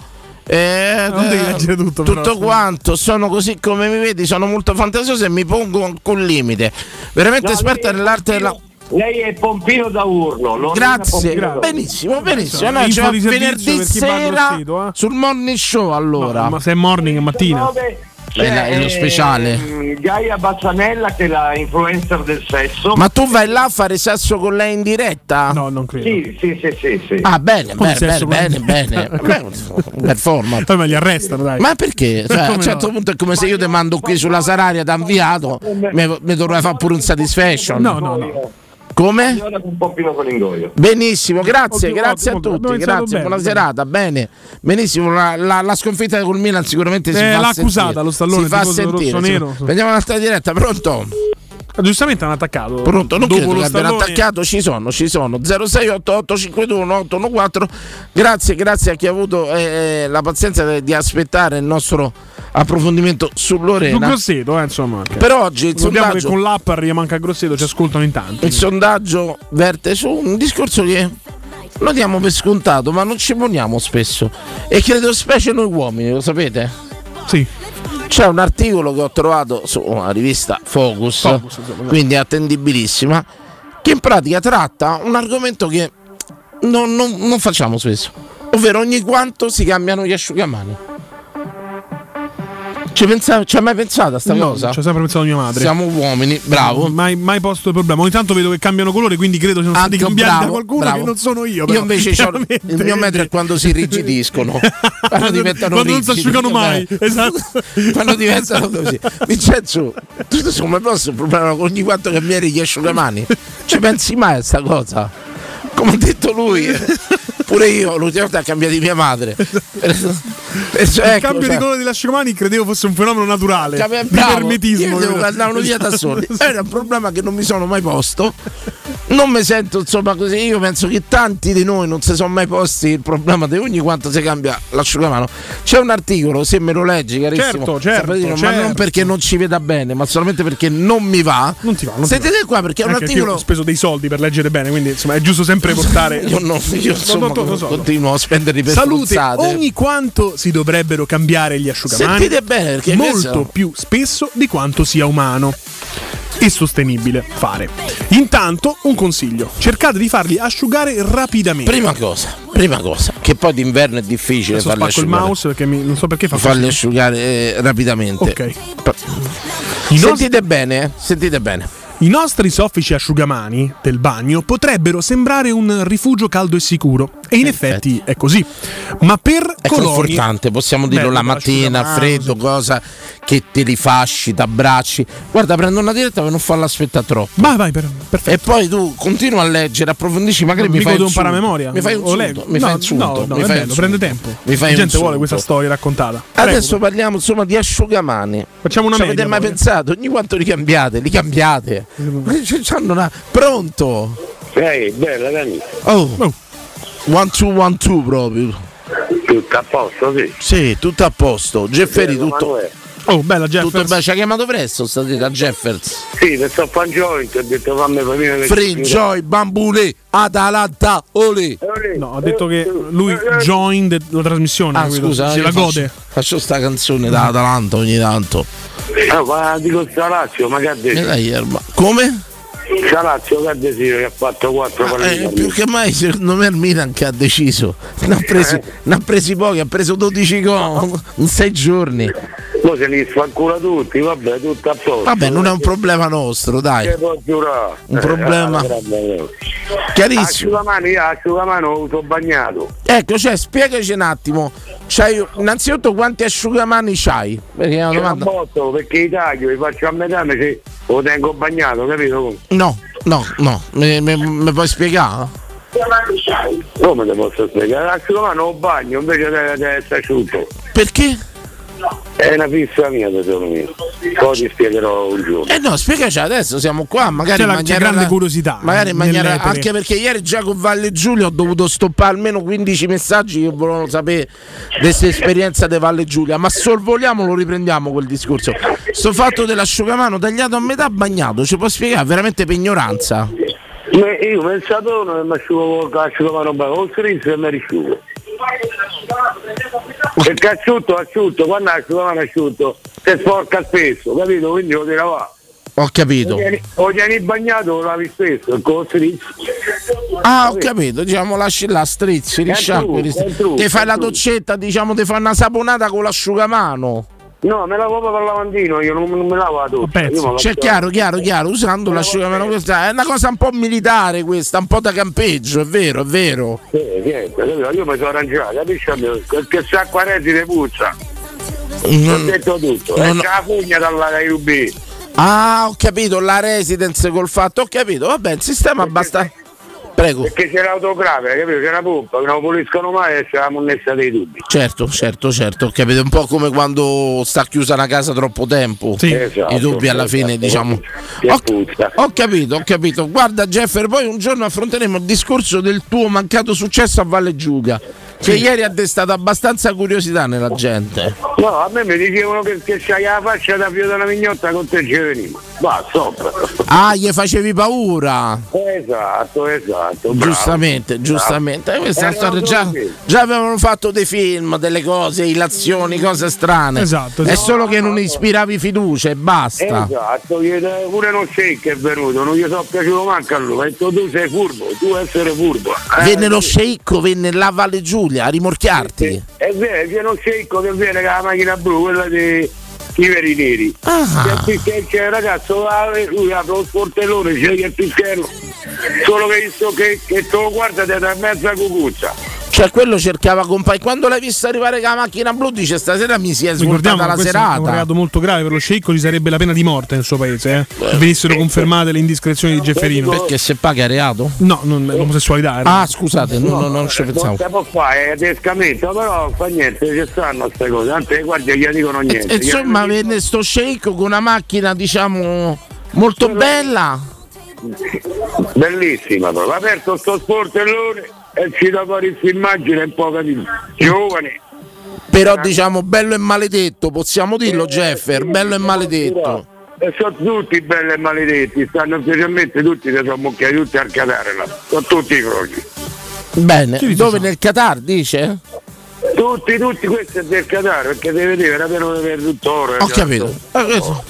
Eh, non devi leggere tutto, tutto però, quanto sono così come mi vedi, sono molto fantasioso e mi pongo con limite. Veramente no, esperta nell'arte della. Lei è Pompino da Urlo. Grazie, Pompino. benissimo, benissimo. No, cioè, venerdì sera vestito, eh? Sul Morning Show allora. No, ma se è morning è mattina. diciannove È, la, è lo speciale Gaia Bazzanella che è la influencer del sesso. Ma tu vai là a fare sesso con lei in diretta? No, non credo. Sì, sì, sì, sì, sì. Ah, bene, beh, bene, bene, bene, bene. Per forma. Poi me li arrestano, dai. Ma perché? Cioè, a un certo no? punto è come ma se io ti mando qui sulla Sararia da inviato, mi, mi dovrei fare pure un satisfaction. No, no, no. Come? Un po' più con l'ingoio. Benissimo, grazie, ottimo, grazie ottimo, a tutti, grazie, buona bene, serata, bene. Benissimo, la, la, la sconfitta col Milan sicuramente eh, si fa sentire. Lo stallone, si fa sentire. Nero. Vediamo un'altra diretta, pronto? Giustamente hanno attaccato. Pronto, non dopo credo che abbiano stallone... attaccato, ci sono, ci sono. zero sei otto otto cinque due uno otto uno quattro. Grazie, grazie a chi ha avuto eh, la pazienza di aspettare il nostro approfondimento sull'Orena. Sul Grosseto, eh, insomma. Okay. Per oggi il sondaggio... che con l'app arriva manca Grosseto, ci ascoltano in tanti. Il sondaggio verte su un discorso che lo diamo per scontato, ma non ci poniamo spesso. E credo specie noi uomini, lo sapete? Sì. C'è un articolo che ho trovato su una rivista Focus, Focus quindi attendibilissima, che in pratica tratta un argomento che non, non, non facciamo spesso, ovvero ogni quanto si cambiano gli asciugamani. Ci hai mai pensato a sta no, cosa? Ci ho sempre pensato a mia madre. Siamo uomini, bravo. Mai, mai posto il problema. Ogni tanto vedo che cambiano colore, quindi credo siano stati cambiati da qualcuno bravo. Che non sono io. Però, io invece c'ho il mio metro è quando si irrigidiscono. Quando diventano quando rigidi, non si asciugano mai. Esatto. Quando diventano così. Vincenzo, tu come posso il problema con ogni quanto cambiare gli asciugamani? Ci pensi mai a sta cosa? Come ha detto lui. Pure io, l'ultima volta ha cambiato mia madre. Cioè, il cambio ecco, di colore degli asciugamani credevo fosse un fenomeno naturale. Cambia, bravo, di permetismo. Io andavano via da soli. Era un problema che non mi sono mai posto. Non mi sento insomma così. Io penso che tanti di noi non si sono mai posti il problema di ogni quanto si cambia l'asciugamano. C'è un articolo, se me lo leggi, carissimo. Certo, certo, dire, certo. Ma non perché non ci veda bene, ma solamente perché non mi va. Non ti va. Sentite qua perché è un anche articolo. Io ho speso dei soldi per leggere bene, quindi insomma è giusto sempre portare. Io non io, insomma, non, non, non, non, non, continuo a spendere per salute. Fruzzate. Ogni quanto si si dovrebbero cambiare gli asciugamani. Sentite bene, perché molto più spesso di quanto sia umano e sostenibile fare. Intanto un consiglio: cercate di farli asciugare rapidamente. Prima cosa, prima cosa, che poi d'inverno è difficile farli asciugare. Il mouse perché mi, non so perché fa farli asciugare eh, rapidamente. Okay. I sentite nostri... bene, sentite bene. I nostri soffici asciugamani del bagno potrebbero sembrare un rifugio caldo e sicuro, e in effetti, effetti è così. Ma per è coloni... confortante, possiamo dirlo, la mattina, freddo, cosa che te li fasci, t'abbracci. Guarda, prendo una diretta per non farla aspettare troppo. Vai, vai, per... perfetto. E poi tu continua a leggere, approfondisci, magari mi fai un paramemoria. Mi fai un sunto, mi fai un sunto. No, no, è bello, prende tempo. La gente vuole questa storia raccontata. Adesso parliamo insomma di asciugamani. Facciamo una media. Avete mai pensato? Ogni quanto li cambiate, li cambiate. C'hanno una... Pronto? Ehi, bella, Dani. Oh, oh. One two one two proprio. Tutto a posto, sì. Sì, tutto a posto. Jefferi, tutto. Oh, bella Jeffers. Tutto bello. Ci ha chiamato presto stasera Jeffers. Sì, per sto fan joint, ho detto fammi venire. Free joy, bambule, Atalanta, ole. No, ha detto che lui joined la trasmissione. Ah, scusa, se la gode. Faccio sta canzone da Atalanta ogni tanto. Ah, ma dico Salazio, ma che ha detto? Come? Salazio che ha deciso, che ha fatto quattro palline. Ah, eh, più che mai secondo me il Milan che ha deciso. Ne ha presi, eh? ne ha presi pochi, ha preso dodici gol in sei giorni. Poi se li sfancula tutti, vabbè, tutto a posto. Vabbè, non è un problema nostro, dai. Che può giurare? Un problema. Eh, Chiarissimo. Asciugamano, io asciugamano ho uso bagnato. Ecco, cioè, spiegaci un attimo. C'hai, innanzitutto quanti asciugamani c'hai? Perché è una botto, perché i taglio, li faccio a metà perché lo tengo bagnato, capito? No, no, no, mi, mi, mi puoi spiegare? Come te posso spiegare? L'asciugamano ho bagno, invece deve essere asciutto. Perché? È una fissa mia, tesoro mio. Poi ti spiegherò un giorno. Eh no, spiegaci adesso, siamo qua. Magari c'è la maniera, grande curiosità. Magari in maniera, anche perché ieri già con Valle Giulia ho dovuto stoppare almeno quindici messaggi che volevano sapere questa esperienza di Valle Giulia. Ma sorvoliamo, lo riprendiamo quel discorso. Sto fatto dell'asciugamano tagliato a metà, bagnato, ci può spiegare? Veramente per ignoranza. Io pensato non mi asciugo con l'asciugamano bagnato, e mi risciugo. Perché asciutto asciutto, quando asciugamano asciutto si sporca spesso, capito? Quindi lo devi lavare. Ho capito. O tieni bagnato o lavi spesso, con lo strizzo. Ah, ho capito, diciamo lasci la strizzi, risciacqui. Ti fai la doccetta, diciamo ti fai una saponata con l'asciugamano. No, me lavo per il lavandino, io non, non me lavo la doccia. Cioè, chiaro, chiaro, chiaro, usando l'asciugamano, questa è una cosa un po' militare questa, un po' da campeggio, è vero, è vero. Sì, niente, io mi sono arrangiato, capisci? Perché se acquarelli ne puzza. Mm, ho detto tutto, è no, la pugna dalla dai rubini. Ah, ho capito, la residence col fatto, ho capito, vabbè, il sistema abbastanza. Prego. Perché c'è l'autograve, capito? C'è una pompa, che non puliscono mai e c'è la monnezza dei tubi. Certo, certo, certo, capite? Un po' come quando sta chiusa una casa troppo tempo. Sì. Esatto, i tubi alla esatto, fine esatto, diciamo. Ho, ho capito, ho capito. Guarda Jeffer, poi un giorno affronteremo il discorso del tuo mancato successo a Valle Giulia. Che sì, ieri ha destato abbastanza curiosità nella gente. No, a me mi dicevano che, che c'hai la faccia da Pio della Mignotta con te ci veniva. Va, sopra. Ah, gli facevi paura. Esatto, esatto. Bravo. Giustamente, giustamente. Bravo. Questa storia già, già avevano fatto dei film, delle cose, ilazioni, cose strane. Esatto. È no, solo no, che non ispiravi fiducia e basta. Esatto, pure non sei che è venuto, non gli sono piaciuto manco a lui. Detto, tu sei furbo, tu essere furbo. Eh, venne lo sceicco, venne la Valle Giulia a rimorchiarti. È vero, c'è uno sceicco che viene con la macchina blu, quella dei veri neri. Ah. C'è il ragazzo, lui apre lo sportellone, c'è il pischello, solo che, so che, che te lo guarda ti dà mezza cucuzza. Cioè quello cercava compagno. Quando l'hai visto arrivare con la macchina blu dice stasera mi si è svoltata la serata. È un reato molto grave per lo sceicco, gli sarebbe la pena di morte nel suo paese, eh? Se venissero confermate le indiscrezioni di Gefferino. Perché se paga è reato? No, non, l'omosessualità era. Ah scusate, no, no, no, non ci pensavo. Non può fare è tedescamento, però fa niente, ci stanno queste cose, tanto le guardie gli dicono niente. E, insomma venne sto sceicco con una macchina diciamo molto bella. Bellissima proprio, ha aperto sto sportellone e ci da fare questa immagine un po' giovane. Però diciamo bello e maledetto, possiamo dirlo eh, Jeffer, sì, bello e maledetto. E sono tutti belli e maledetti, stanno specialmente tutti che sono mucchiati tutti al Qatar là. Sono tutti i croghi. Bene, dove nel Qatar dice? tutti tutti questi del Qatar, perché deve dire la piano per tuttora. Ho capito. Oh.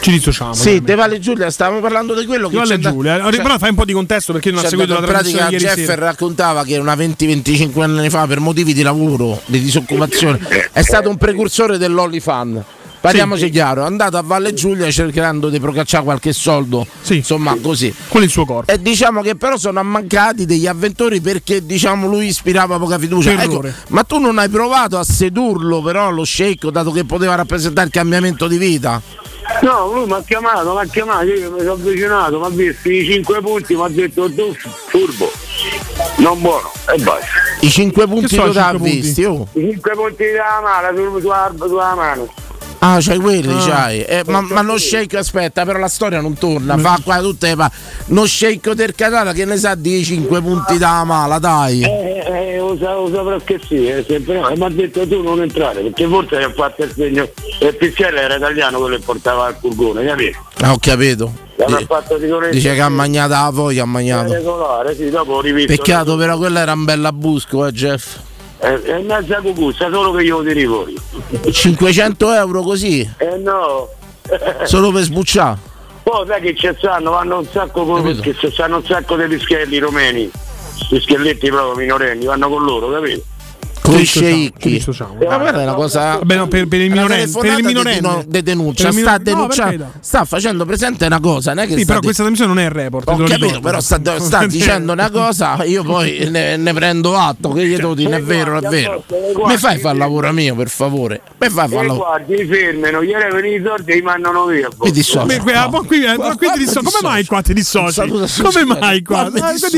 Ci dissociamo. Sì, De Valle Giulia, stavamo parlando di quello che De Valle Giulia. Cioè, però fai un po' di contesto perché non ha seguito la trasmissione ieri sera. In pratica Jeffer raccontava che una venti venticinque anni fa, per motivi di lavoro, di disoccupazione, è stato un precursore dell'Olifan. Parliamoci sì. chiaro, è andato a Valle Giulia cercando di procacciare qualche soldo, sì. insomma così. Con il suo corpo. E diciamo che però sono ammancati degli avventori perché diciamo lui ispirava poca fiducia. Ecco, ma tu non hai provato a sedurlo però lo sceicco, dato che poteva rappresentare il cambiamento di vita? No, lui mi ha chiamato, mi ha chiamato, io mi sono avvicinato, mi ha visto i cinque punti, mi ha detto tu furbo, non buono, e basta. I cinque punti tu ti ha visti? Oh. I cinque punti della mano, sulla, sulla mano. Ah, c'hai quelli, ah, c'hai. Eh, ma, ma lo sceicco, aspetta, però la storia non torna, mm. fa qua tutte pa- lo sceicco del Catala, che ne sa di cinque punti da mala, dai. Eh, eh, lo saprò che sì, eh, sempre no. Mi ha detto tu non entrare, perché forse ha fatto il segno. Il pizziere era italiano, quello che portava il furgone, capito? Ah, ho capito. Di, fatto dice che ha mangiato la voglia, ha mangiato. Regolare, sì, dopo rivisto. Peccato però quella era un bella busco, eh, Jeff. È mezza cucuzza, solo che io ti rigori cinquecento euro così? Eh no. Solo per sbucciare? Poi sai che ci stanno, vanno un sacco con, che ci stanno un sacco dei pischelli romeni, pischelletti proprio minorenni, vanno con loro, capito? Con i sceicchi. Ma guarda è una cosa. Beh, no, per, per il minorenne, per il minorenne de denuncia, sta denunciando, no, sta facendo presente una cosa, non è che sì, sta però di... questa trasmissione non è il report. Ho capito, però sta, sta dicendo una cosa, io poi ne, ne prendo atto, che gli devo dire, è vero, è vero. Mi fai fare il lavoro mio, per favore? Mi fai fare il lavoro. Guardi, fermano, gli erano i soldi e li mandano via. Mi dissocio. Come mai qua ti dissoci? Come mai qua?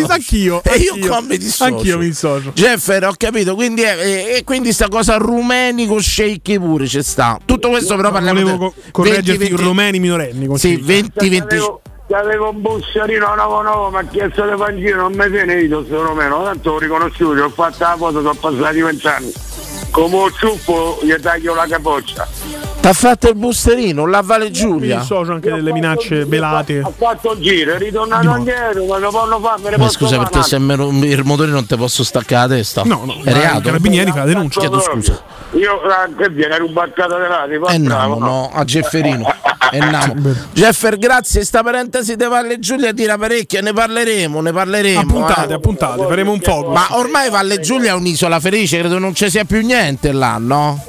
Anch'io. E io qua mi dissocio. Anch'io mi dissocio. Jeffer, ho capito, quindi è. E, e quindi sta cosa rumeni con sceicchi pure c'è sta. Tutto questo però parliamo di co- correggerti venti, rumeni minorenni con sì, venti venti. Avevo un bussolino nuovo nuovo, ma chiesto di fare in giro, non mi tiene io sto romeno, tanto ho riconosciuto, ho fatto la foto, sono passati vent'anni. Come un ciuffo gli taglio la capoccia. T'ha fatto il busterino, la Valle Giulia. Mi dissocio anche delle minacce velate. Ho fatto il giro, è ritornato indietro, ma lo fanno fare, me ne posso fare. Ma scusa, perché se il motore non te posso staccare la testa? No, no, è reato. I carabinieri fa la denuncia. Chiedo scusa. Io che viene rubaccata di là, ti fa no, a Jefferino. E no. Jeffer, grazie, sta parentesi di Valle Giulia tira parecchia, ne parleremo, ne parleremo. Appuntate, eh. appuntate, faremo un focus. Ma ormai Valle Giulia è un'isola felice, credo non ci sia più niente là, no?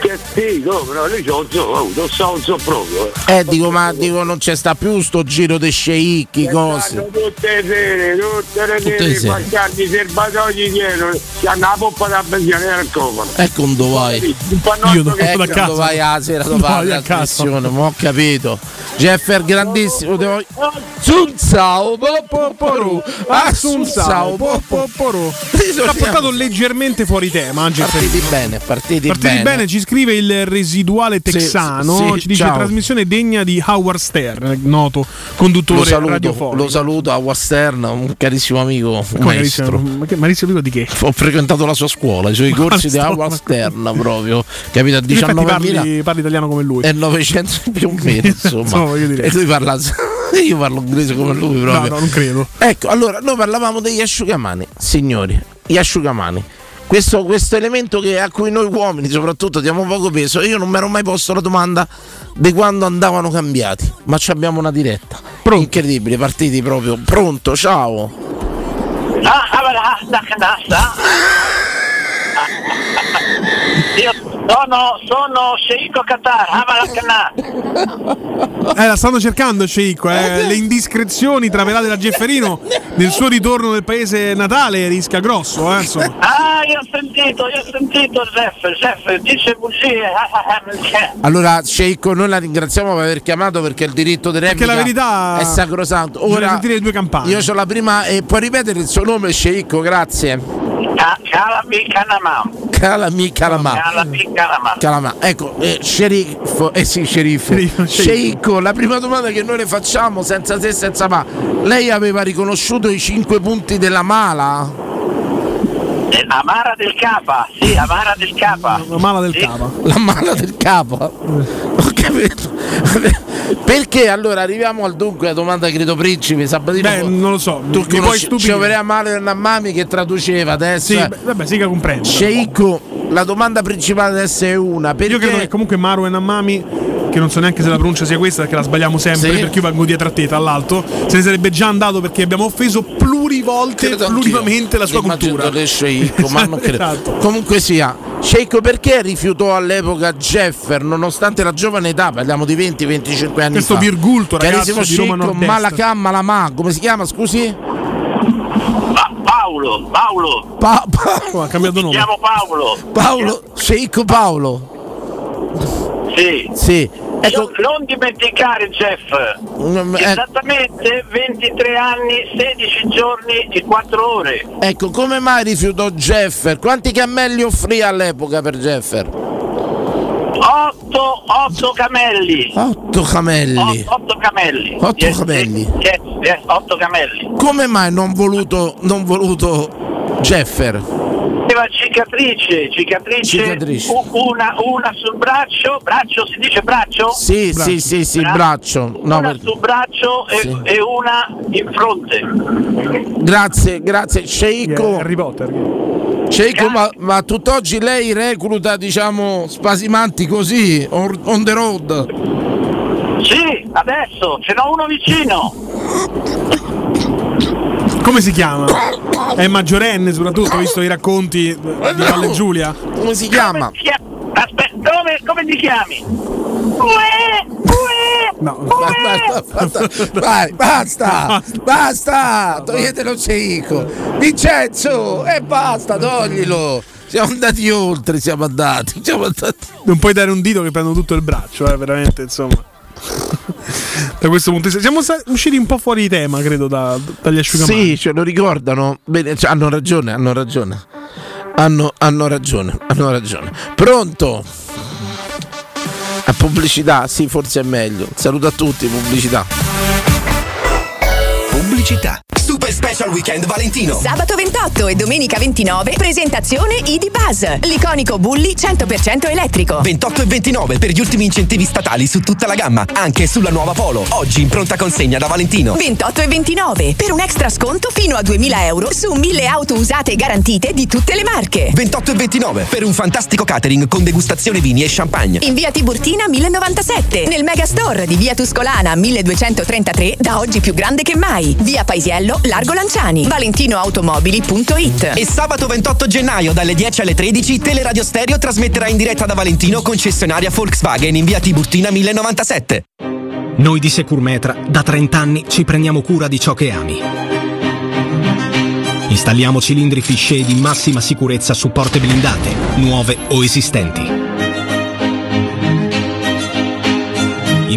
Che sì, no, però lì c'ho so, non so, so proprio. Eh, eh dico, ma dico, non c'è sta più sto giro dei sceicchi, cose. Tutte le sere, tutte le tutte sere, facciando i serbatoi dietro, che hanno la poppa da benzina nel cofano. Ecco un dovai. Io non ecco da casa. Dovai a sera dopo la trasmissione, ma ho capito. Jeffer grandissimo, devo. Assunção, popoporu. Assunção, popoporu. L'ha portato leggermente fuori tema, partiti bene, partiti bene. Partiti bene, ci scrive il residuale texano, sì, sì, ci dice ciao. Trasmissione degna di Howard Stern, noto conduttore radiofonico. Lo saluto, Howard Stern, un carissimo amico, un maestro. Ma che maestro amico di che? Ho frequentato la sua scuola, i suoi ma corsi di Howard Stern proprio, capito, a diciannove parli, parli italiano come lui. È novecento più o meno, insomma. No, e lui parla io parlo inglese come lui proprio. No, no, non credo. Ecco, allora noi parlavamo degli asciugamani, signori, gli asciugamani. Questo, questo elemento che, a cui noi uomini soprattutto diamo poco peso, io non mi ero mai posto la domanda di quando andavano cambiati, ma ci abbiamo una diretta. Pronto. Incredibile, partiti proprio. Pronto, ciao. Io sono, sono sceicco Qatar, Amalakana. Eh, la stanno cercando sceicco, eh. Le indiscrezioni travelate da Jefferino nel suo ritorno nel paese natale rischia grosso, eh, insomma. Ah, io ho sentito, io ho sentito Jeff, Jeff dice bugie. Allora, sceicco, noi la ringraziamo per aver chiamato perché il diritto di replica la verità è sacrosanto. Ora sentire le due campane. Io ho la prima e puoi ripetere il suo nome, sceicco, grazie. Calami Calamà. Calami Calamà. Calami Calamà. Calamà. Ecco, eh, sceriffo, eh sì, sceriffo. Sceicco, la prima domanda che noi le facciamo senza se senza ma. Lei aveva riconosciuto i cinque punti della mala? La mala del capa, sì, la mala del capa. La mala del sì. capa. La mala del capa. Ho capito. Perché allora arriviamo al dunque, la domanda credo principe, Sabatino. Beh, non lo so, tu mi puoi stupire. C'operiamo male del Nammami che traduceva adesso. Sì, beh, vabbè, sì che comprendo. Sheikko, la domanda principale adesso è una. Perché... Io credo che comunque Maru e Nammami, che non so neanche se la pronuncia sia questa perché la sbagliamo sempre, sì, perché io vengo dietro a te tra l'altro, se ne sarebbe già andato perché abbiamo offeso plurivolte, plurivamente la sua cultura. Sheikko, ma non credo. Esatto. Comunque sia, Sheikko perché rifiutò all'epoca Jeffer nonostante la giovane età, parliamo di venti venticinque anni questo fa. Virgulto, ragazzo di Roma Nord-Est. Malacà, Malamà, come si chiama, scusi? Paolo, Paolo. Pa- pa- ha cambiato nome. Mi chiamo Paolo. Paolo, Sheikko Paolo. Sì, sì. Ecco. Non dimenticare Jeff, mm, esattamente eh. ventitré anni, sedici giorni e quattro ore. Ecco, come mai rifiutò Jeffer? Quanti cammelli offrì all'epoca per Jeffer? Otto, otto cammelli. Otto cammelli. Otto, otto cammelli. Otto yes, cammelli. Yes, yes, otto cammelli. Come mai non voluto, non voluto Jeffer? Cicatrice, cicatrice, cicatrice. Una, una sul braccio, braccio si dice braccio? Sì, braccio. sì, sì, sì, braccio. braccio. No, una per... sul braccio e, sì. e una in fronte. Grazie, grazie. Sheikko. Harry Potter. Sheikko, ma, ma tutt'oggi lei recluta, diciamo, spasimanti così, on, on the road? Sì, adesso, ce n'ho uno vicino. Come si chiama? È maggiorenne soprattutto, visto i racconti di Valle Giulia. Come si chiama? Aspetta, come, come ti chiami? Uè, uè, no. uè. Basta, basta, vai, basta, basta, toglietelo cieco. Vincenzo, e basta, toglilo. Siamo andati oltre, siamo andati, siamo andati. Non puoi dare un dito che prendo tutto il braccio, eh, veramente, insomma. Da questo punto di vista siamo usciti un po' fuori tema, credo, da, dagli asciugamani. Sì, ce lo ricordano. Bene, cioè, hanno ragione, hanno ragione. Hanno, hanno ragione, hanno ragione. Pronto? A pubblicità, sì, forse è meglio. Saluto a tutti, pubblicità. Pubblicità. Super Special Weekend Valentino. Sabato ventotto e domenica ventinove, presentazione I D Buzz, l'iconico Bulli cento per cento elettrico. ventotto e ventinove per gli ultimi incentivi statali su tutta la gamma, anche sulla nuova Polo, oggi in pronta consegna da Valentino. ventotto e ventinove per un extra sconto fino a duemila euro su mille auto usate e garantite di tutte le marche. ventotto e ventinove per un fantastico catering con degustazione vini e champagne. In via Tiburtina mille e novantasette, nel Megastore di via Tuscolana milleduecentotrentatré, da oggi più grande che mai. Via Paesiello, largo Lanciani. valentinoautomobili punto it. E sabato ventotto gennaio dalle dieci alle tredici Teleradio Stereo trasmetterà in diretta da Valentino, concessionaria Volkswagen, in via Tiburtina mille e novantasette. Noi di Securmetra da trenta anni ci prendiamo cura di ciò che ami. Installiamo cilindri Fichet di massima sicurezza su porte blindate, nuove o esistenti. I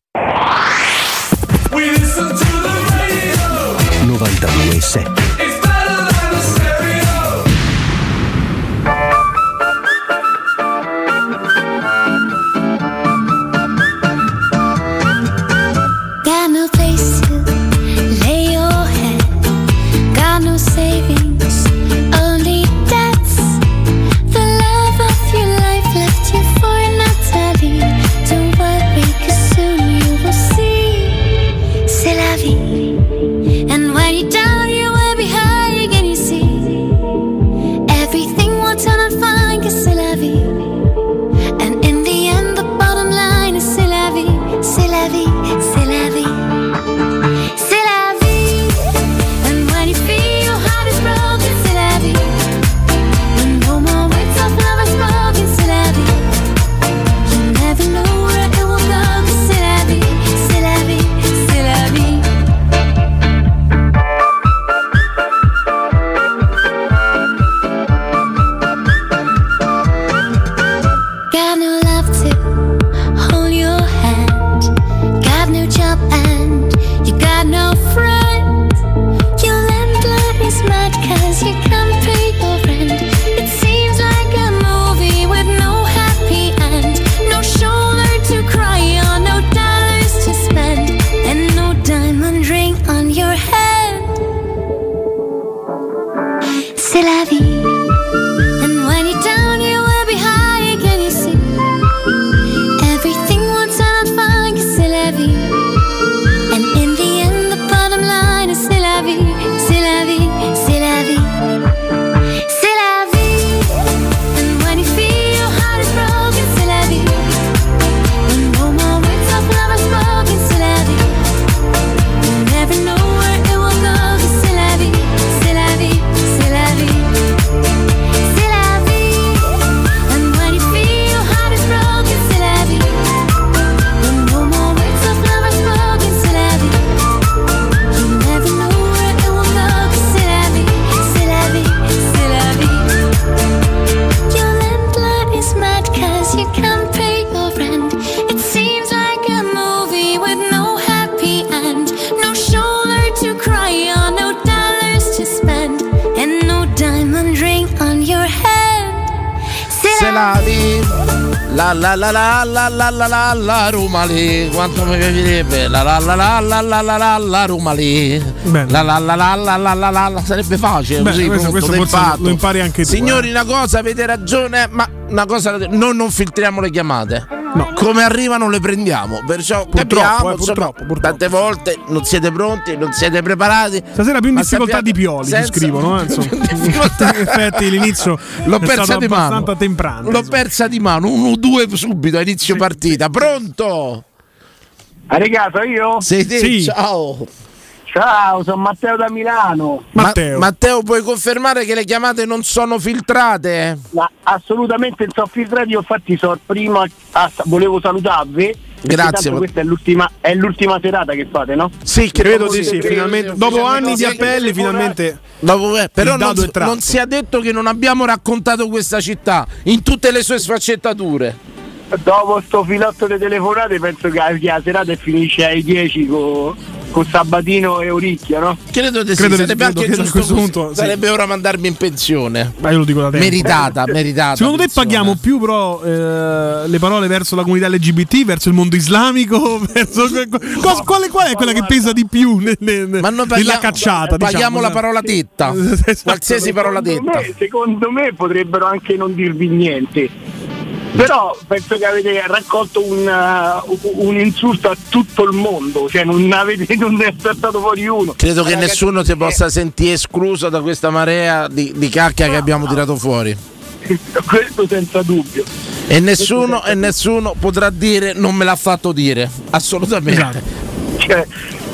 novantadue sette. And when you're down, you will be La la la la la la la la Roma lì, quanto mi piacerebbe. La la la la la la la la la Roma lì. La la la la la la la la la sarebbe facile. Beh, così questo, questo forse lo impari anche tu. Signori, eh. una cosa, avete ragione, ma una cosa, noi non filtriamo le chiamate. No. Come arrivano le prendiamo, perciò purtroppo, capiamo, eh, purtroppo, so, purtroppo. tante volte non siete pronti, non siete preparati. Stasera più in difficoltà sappiate, di Pioli, ci scrivono, eh, insomma. In effetti l'inizio l'ho persa di mano. Temprano, l'ho insomma. persa di mano, uno due subito a inizio sì, partita. Pronto? Arrigato io? Sì, sì, sì. Ciao. Ciao, sono Matteo da Milano. Matteo. Ma- Matteo, puoi confermare che le chiamate non sono filtrate? No, assolutamente non sono filtrate. Io infatti so, prima a, volevo salutarvi. Grazie. Ma... Questa è l'ultima, è l'ultima serata che fate, no? Sì, credo di sì, sì, finalmente. Dopo anni di appelli, finalmente. Dopo, eh, però non, non si è detto che non abbiamo raccontato questa città in tutte le sue sfaccettature. Dopo sto filotto delle telefonate penso che la serata finisce alle dieci con, con Sabatino e Oricchio, no? Credo che sì, credo sarebbe credo anche giusto questo punto, sì. Sarebbe ora mandarmi in pensione. Ma io lo dico da te. Meritata, meritata. Secondo pensione. Te paghiamo più però eh, le parole verso la comunità L G B T, verso il mondo islamico, verso no, cosa, quale, qual è quella che pesa di più nel, nel, ma noi paghiamo, nella cacciata? Paghiamo diciamo, la parola tetta, esatto. Qualsiasi parola tetta. Secondo me, secondo me potrebbero anche non dirvi niente. Però penso che avete raccolto un, uh, un insulto a tutto il mondo, cioè non avete, non ne è stato fuori uno. Credo che nessuno si possa sentire escluso da questa marea di, di cacchia che abbiamo tirato fuori. Questo senza dubbio. E nessuno, e nessuno potrà dire non me l'ha fatto dire, assolutamente. Cioè,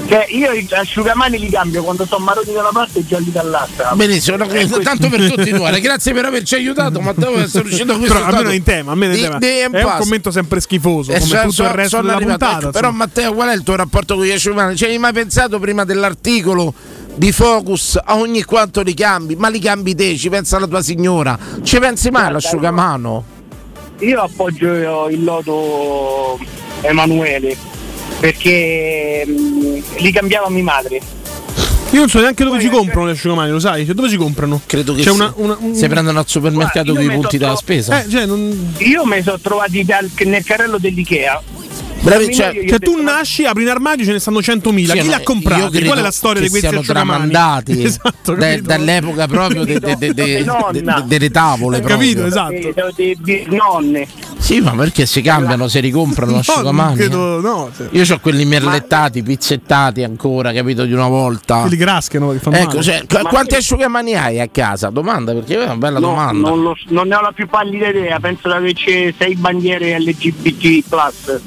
Cioè io gli asciugamani li cambio quando sono maroni da una parte e gialli dall'altra. Benissimo, no, eh, tanto per continuare. Grazie per averci aiuto, Matteo, per essere riuscito a questo. Però almeno in tema, almeno in tema. È un commento sempre schifoso, eh, come so, tutto so, il resto della arrivato. puntata. Ecco, però Matteo, qual è il tuo rapporto con gli asciugamani? Cioè, hai mai pensato prima dell'articolo di Focus a ogni quanto li cambi? Ma li cambi te, ci pensa alla tua signora. Ci pensi mai all'asciugamano? Io appoggio il lodo Emanuele, perché um, li cambiava mia madre. Io non so neanche dove ci comprano gli asciugamani, lo sai? Cioè, dove ci comprano? Credo che c'è una, una, un... se prendono al supermercato con i punti della spesa. Eh, cioè, non... Io mi sono trovati dal, nel carrello dell'Ikea. Bravi, cioè, io, io cioè tu detto, nasci, apri un armadio, ce ne stanno centomila. Sì, chi no, l'ha comprato? Qual è la storia di questi asciugamani? Esatto, da, dall'epoca proprio de, de, de, de, de, de, delle tavole, capito? Proprio. Esatto. De, de, de, nonne. Sì, ma perché si cambiano, se ricomprano no, asciugamani? Credo, no, sì. Io ho quelli merlettati, pizzettati ancora, capito, di una volta. Quelli graschiano, che fanno. Ecco, cioè, quanti che... asciugamani hai a casa? Domanda, perché è una bella no, domanda. Non, lo, non ne ho la più pallida idea, penso di averci sei bandiere L G B T plus.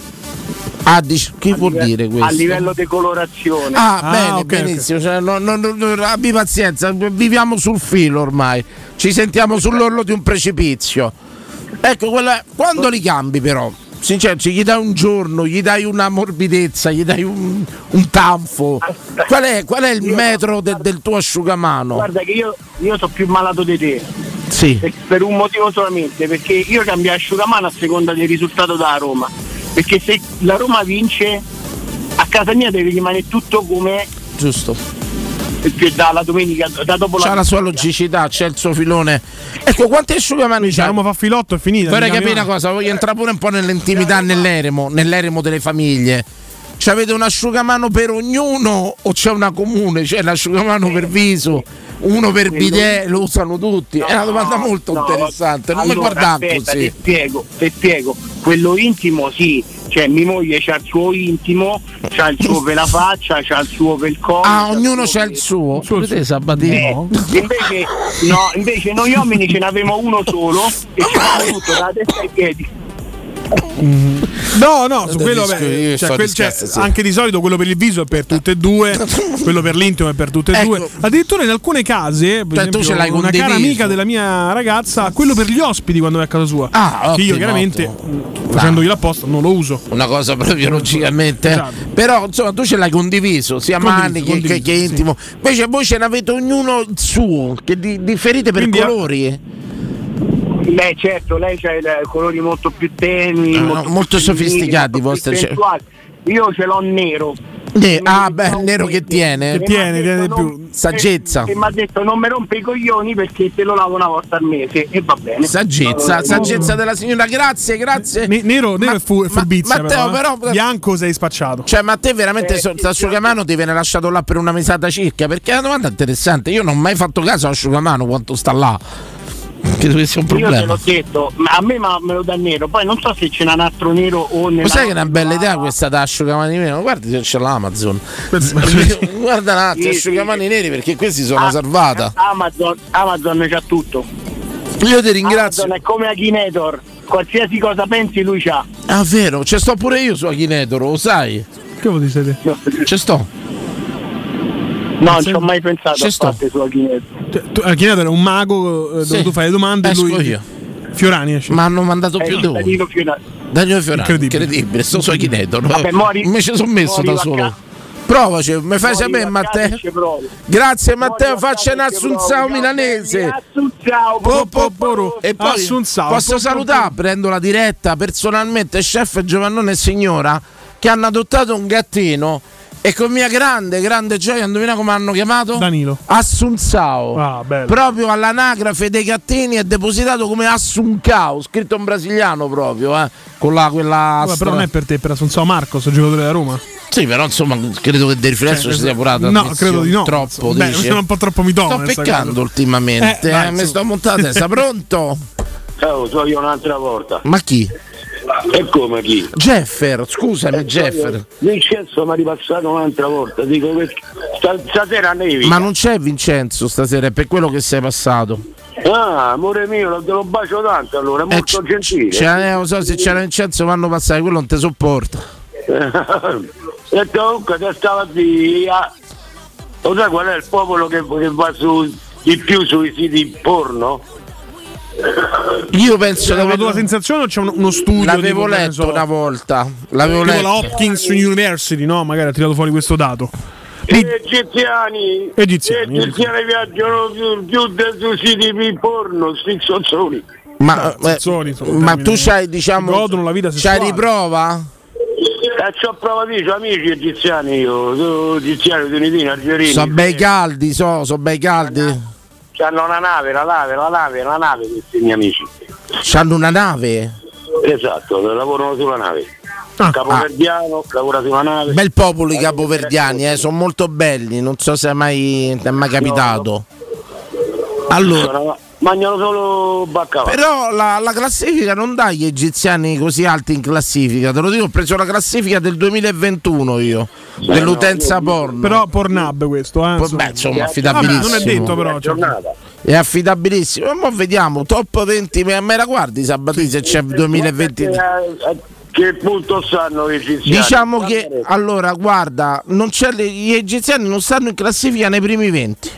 Ah, dic- che a vuol livello, dire questo? A livello decolorazione. Ah, ah bene, okay, benissimo. Okay. Cioè, no, no, no, abbi pazienza, viviamo sul filo ormai. Ci sentiamo sull'orlo di un precipizio. Ecco, quella... quando li cambi però? Sinceramente, gli dai un giorno, gli dai una morbidezza, gli dai un, un tanfo. Qual è, qual è il metro de, del tuo asciugamano? Guarda che io, io sono più malato di te. Sì. Per, per un motivo solamente, perché io cambio asciugamano a seconda del risultato da Roma. Perché se la Roma vince a casa mia deve rimanere tutto come giusto, perché dalla domenica da dopo c'ha la, la sua logicità, c'è il suo filone. Ecco, quanti asciugamani c'è? Roma fa filotto, è finita. Vorrei capire una cosa, voglio entrare pure un po' nell'intimità, nell'eremo, nell'eremo delle famiglie. C'avete un asciugamano per ognuno o c'è una comune? C'è l'asciugamano per viso, uno per bidet, lo usano tutti? No, è una domanda molto no, interessante, non allora, mi guardate aspetta, così. Ti spiego, ti spiego, quello intimo sì, cioè mia moglie c'ha il suo intimo, c'ha il suo per la faccia, c'ha il suo per il collo. Ah, ognuno c'ha il suo? Suo, suo. Sabatino? Eh, invece, no, invece noi uomini ce n'avevamo uno solo e ci avevamo tutto da testa ai piedi. Mm. No, no, su quello disco, beh, cioè, quel, cioè, sì. Anche di solito quello per il viso è per tutte e due, quello per l'intimo è per tutte e ecco. due. Addirittura in alcune case, per esempio, ce l'hai una condiviso. Cara amica della mia ragazza, quello per gli ospiti quando è a casa sua. Ah, che io chiaramente no. facendogli l'apposta non lo uso. Una cosa proprio logicamente. Esatto. Però insomma tu ce l'hai condiviso, sia mani che, che, che intimo. Sì. Invece voi ce n'avete ognuno il suo, che di, differite per quindi, colori. Beh certo, lei c'ha colori molto più tenui, no, molto, molto più sofisticati, molto vostri. Io ce l'ho nero. Eh, ah beh, nero che tiene. Che tiene, tiene detto, più. Saggezza. Che mi ha detto non mi rompe i coglioni perché te lo lavo una volta al mese e va bene. Saggezza, no, saggezza no. della signora, grazie, grazie. N- nero nero ma, è fu- furbizia. Matteo però, eh. però bianco sei spacciato. Cioè, ma te veramente eh, so, sì, asciugamano sì. ti viene lasciato là per una mesata circa, perché è una domanda interessante. Io non ho mai fatto caso all'asciugamano quanto sta là. Credo che sia un problema. Io te l'ho detto, ma a me ma me lo dà nero, poi non so se c'è un altro nero o nero. Sai che è una bella idea questa da asciugamani nero? Guardi se c'è l'Amazon. Guarda un attimo, sì, asciugamani sì. neri, perché questi sono ah, salvata. Amazon, Amazon c'ha tutto. Io ti ringrazio. Amazon è come Akinator, qualsiasi cosa pensi lui c'ha. Ah vero, ci sto pure io su Akinator, lo sai? Che vuol dire? Ci sto. No, non ci ho mai pensato c'è a parte sto. Su Akinator. Akinator è un mago eh, sì. dove tu fai le domande e lui io. Fiorani esce. Ma hanno mandato eh, più di uno. Danilo Fiorani. Danilo Fiorani, incredibile, incredibile. Sto su Akinator. Vabbè, mori, mi ci sono messo da solo. Ca- Provaci, mi fai sapere Matteo. Grazie Matteo, faccia un Assunção milanese. Po, po, po, po. E poi Assunção, posso po, salutare, po, po. Prendo la diretta personalmente, chef Giovannone e signora che hanno adottato un gattino. E con mia grande, grande gioia, indovina come hanno chiamato? Danilo Assunção. Ah, proprio all'anagrafe dei gattini è depositato come Assunção, scritto in brasiliano proprio, eh. Con la quella. Vabbè, però non è per te, per Assunção Marcos, il giocatore della Roma. Sì, però insomma, credo che del riflesso eh, ci sia purato. No, credo di no. Troppo. Beh, dici? Sono un po' troppo mitomo. Sto peccando ultimamente. Eh, dai, eh, mi sto montando a testa. Pronto? Ciao, sono io un'altra volta. Ma chi? E come chi? Jeffer, scusami eh, Jeffer Vincenzo mi ha ripassato un'altra volta. Dico stasera nevica. Ma non c'è Vincenzo stasera, è per quello che sei passato. Ah, amore mio, te lo bacio tanto allora, è molto eh, gentile c- c- Non so se c'era Vincenzo, vanno passare, quello non te sopporta. E comunque te stava via. Lo sai qual è il popolo che, che va su, di più sui siti porno? Io penso la tua sensazione o c'è uno studio? L'avevo tipo, letto so, una volta. L'avevo tipo letto. La Hopkins University, no? Magari ha tirato fuori questo dato. Gli egiziani, egiziani, egiziani viaggiano più, più dei siti di porno, sti sozzoni. Ma, no, eh, sozzoni, ma tu c'hai diciamo godono la vita sessuale. C'hai riprova? Eh, c'ho prova di amici egiziani io, sono egiziani, tunisini, algerini. Sono bei caldi, so, sono bei caldi. C'hanno una nave, la nave, la nave, la nave questi miei amici. C'hanno una nave? Esatto, lavorano sulla nave. Ah, Capoverdiano, ah. lavora sulla nave. Bel popolo i capoverdiani, eh, sono molto belli, non so se è mai, è mai capitato. Allora, mangiano solo baccalà. Però la, la classifica non dà gli egiziani così alti in classifica, te lo dico, ho preso la classifica del duemilaventuno io. Beh, dell'utenza no, porno. Però Pornhub questo, eh. Beh, insomma, affidabilissimo. Ah, non è detto però, cioè. È affidabilissimo. E mo vediamo top venti, ma la guardi Sabatini se c'è duemilaventidue. Che punto stanno gli egiziani? Diciamo che allora, guarda, non c'è le, gli egiziani non stanno in classifica nei primi venti.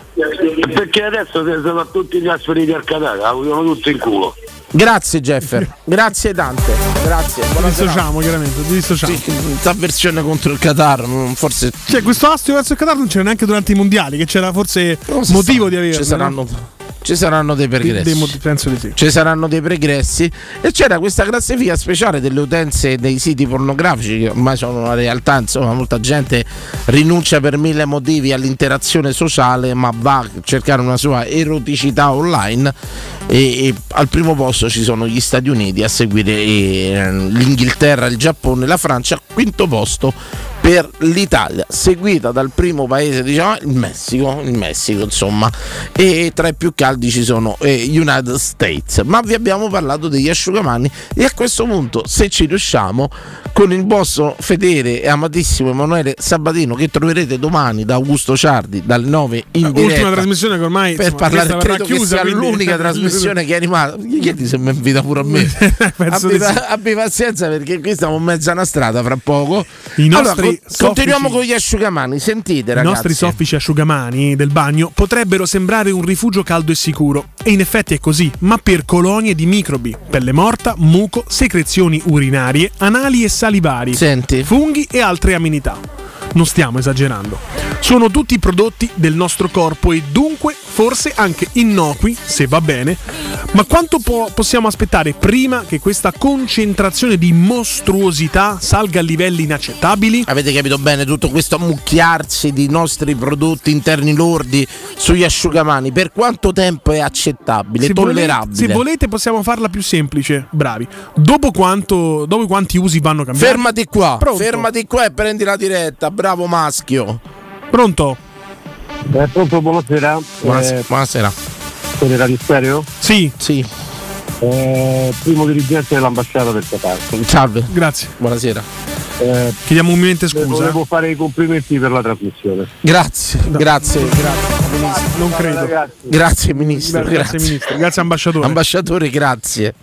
Perché adesso sono tutti trasferiti al Qatar, la vogliono tutti in culo. Grazie Jeffer, grazie tante, grazie. Dissociamo chiaramente, dissociamo. Avversione contro il Qatar, forse. Cioè questo astio verso il Qatar non c'era neanche durante i mondiali, che c'era forse motivo di avere. Ci saranno. ci saranno dei pregressi, dei, penso di sì. Ci saranno dei pregressi e c'era questa classifica speciale delle utenze dei siti pornografici che ormai sono una realtà, insomma, molta gente rinuncia per mille motivi all'interazione sociale ma va a cercare una sua eroticità online e, e al primo posto ci sono gli Stati Uniti, a seguire eh, l'Inghilterra, il Giappone, la Francia, quinto posto per l'Italia, seguita dal primo paese, diciamo, il Messico, il Messico insomma, e tra i più caldi ci sono eh, United States. Ma vi abbiamo parlato degli asciugamani e a questo punto, se ci riusciamo, con il vostro fedele e amatissimo Emanuele Sabatino, che troverete domani da Augusto Ciardi dalle nove in diretta, ultima trasmissione che ormai per insomma, parlare, credo chiusa, che sia quindi l'unica trasmissione che è rimasta. Chiedi se mi invita pure a me. abbi, abbi pazienza, perché qui stiamo in mezzo a una strada fra poco. I nostri allora, Soffici. Continuiamo con gli asciugamani, sentite ragazzi. I nostri soffici asciugamani del bagno potrebbero sembrare un rifugio caldo e sicuro, e in effetti è così, ma per colonie di microbi, pelle morta, muco, secrezioni urinarie, anali e salivari, senti, funghi e altre amenità. Non stiamo esagerando. Sono tutti prodotti del nostro corpo e dunque forse anche innocui, se va bene, ma quanto po- possiamo aspettare prima che questa concentrazione di mostruosità salga a livelli inaccettabili? Avete capito bene, tutto questo ammucchiarsi di nostri prodotti interni lordi sugli asciugamani, per quanto tempo è accettabile, se tollerabile? Volete, se volete possiamo farla più semplice, bravi. Dopo quanto, dopo quanti usi vanno cambiati? Fermati qua, pronto? Fermati qua e prendi la diretta, bravo maschio. Pronto? Eh, pronto, buonasera. Buonasera. Eh, buonasera. Sono Radio Stereo? Sì, sì. Eh, primo dirigente dell'ambasciata del Qatar. Salve. Grazie. Buonasera. Eh, Chiediamo umilmente scusa. Volevo eh. fare i complimenti per la trasmissione. Grazie, no. grazie, no. grazie. Ministro. Non credo. Ragazzi. Grazie ministro. Grazie, grazie ministro. Grazie ambasciatore. Ambasciatore, grazie.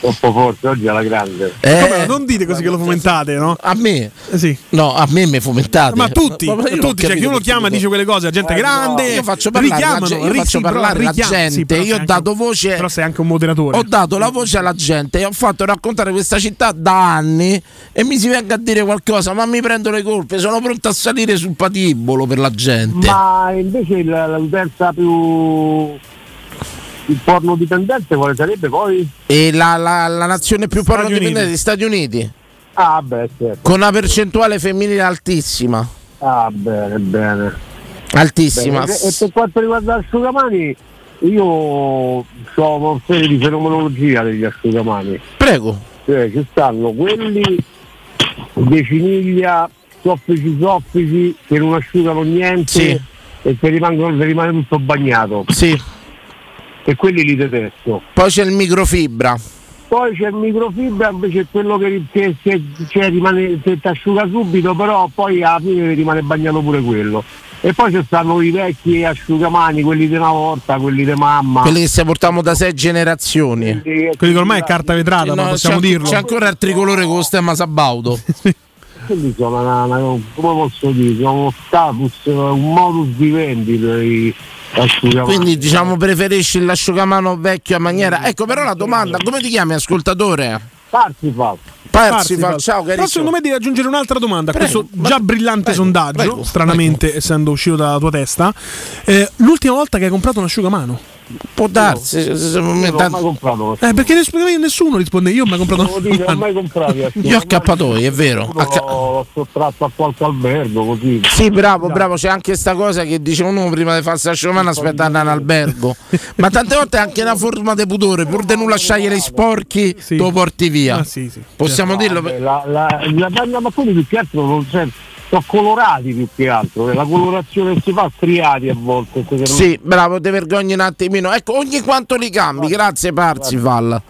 Troppo forte oggi alla grande. Eh, Vabbè, non dite così che lo fomentate, no? A me? Eh sì. No, a me mi fomentate. Ma tutti, ma tutti, cioè chi uno chiama e dice quelle cose, la gente eh, grande. No. Io faccio parlare, la, io faccio sì, parlare la gente. Sì, io ho dato anche, voce. Però sei anche un moderatore. Ho dato la voce alla gente e ho fatto raccontare questa città da anni e mi si venga a dire qualcosa, ma mi prendo le colpe, sono pronto a salire sul patibolo per la gente. Ma invece l'utenza più... il porno dipendente quale sarebbe poi? E la, la, la nazione più porno dipendente degli Stati Uniti. Ah beh, certo. Con una percentuale femminile altissima. Ah bene, bene. Altissima. Bene. E per quanto riguarda gli asciugamani, io ho una serie di fenomenologia degli asciugamani. Prego. Cioè, ci stanno quelli di ciniglia, soffici soffici, che non asciugano niente, sì, e che rimangono, che rimane tutto bagnato. Sì. E quelli li detesto. Poi c'è il microfibra. Poi c'è il microfibra invece quello che, che se, cioè, rimane, se ti asciuga subito, però poi alla fine rimane bagnato pure quello. E poi ci stanno i vecchi asciugamani, quelli di una volta, quelli di mamma. Quelli che si portiamo da sei generazioni. Quelli che ormai è carta vetrata, eh no, ma possiamo c'è, dirlo. C'è ancora il tricolore con lo stemma Sabaudo. Quelli sono una, una, come posso dire, sono uno status, un modus vivendi per i... Quindi diciamo preferisci l'asciugamano vecchio a maniera. Ecco però la domanda, come ti chiami ascoltatore? Parsifal. Parsifal, ciao carissimo. Però secondo me devi aggiungere un'altra domanda a questo già brillante prego, sondaggio, prego, stranamente prego. essendo uscito dalla tua testa. Eh, l'ultima volta che hai comprato un asciugamano? Può darsi, io, se, se, non mi mai comprato. Eh, perché nessuno, nessuno risponde, io mai comprato non dico, mai comprati, io ho accappatoi, è vero. Acca- l'ho sottratto a qualche albergo così. Sì, bravo, bravo, c'è anche sta cosa che dice uno prima di farsi asciugamano aspetta andare in albergo. Ma tante volte è anche una forma di pudore, pur di non lasciare gli sporchi, sì, lo porti via. Ah, sì, sì. Possiamo certo. dirlo. La, la, la, la, ma quelli più che altro non c'è. colorati più che altro, la colorazione si fa striati a volte. Sì, bravo, te vergogni un attimino. Ecco, ogni quanto li cambi, grazie Parsifal.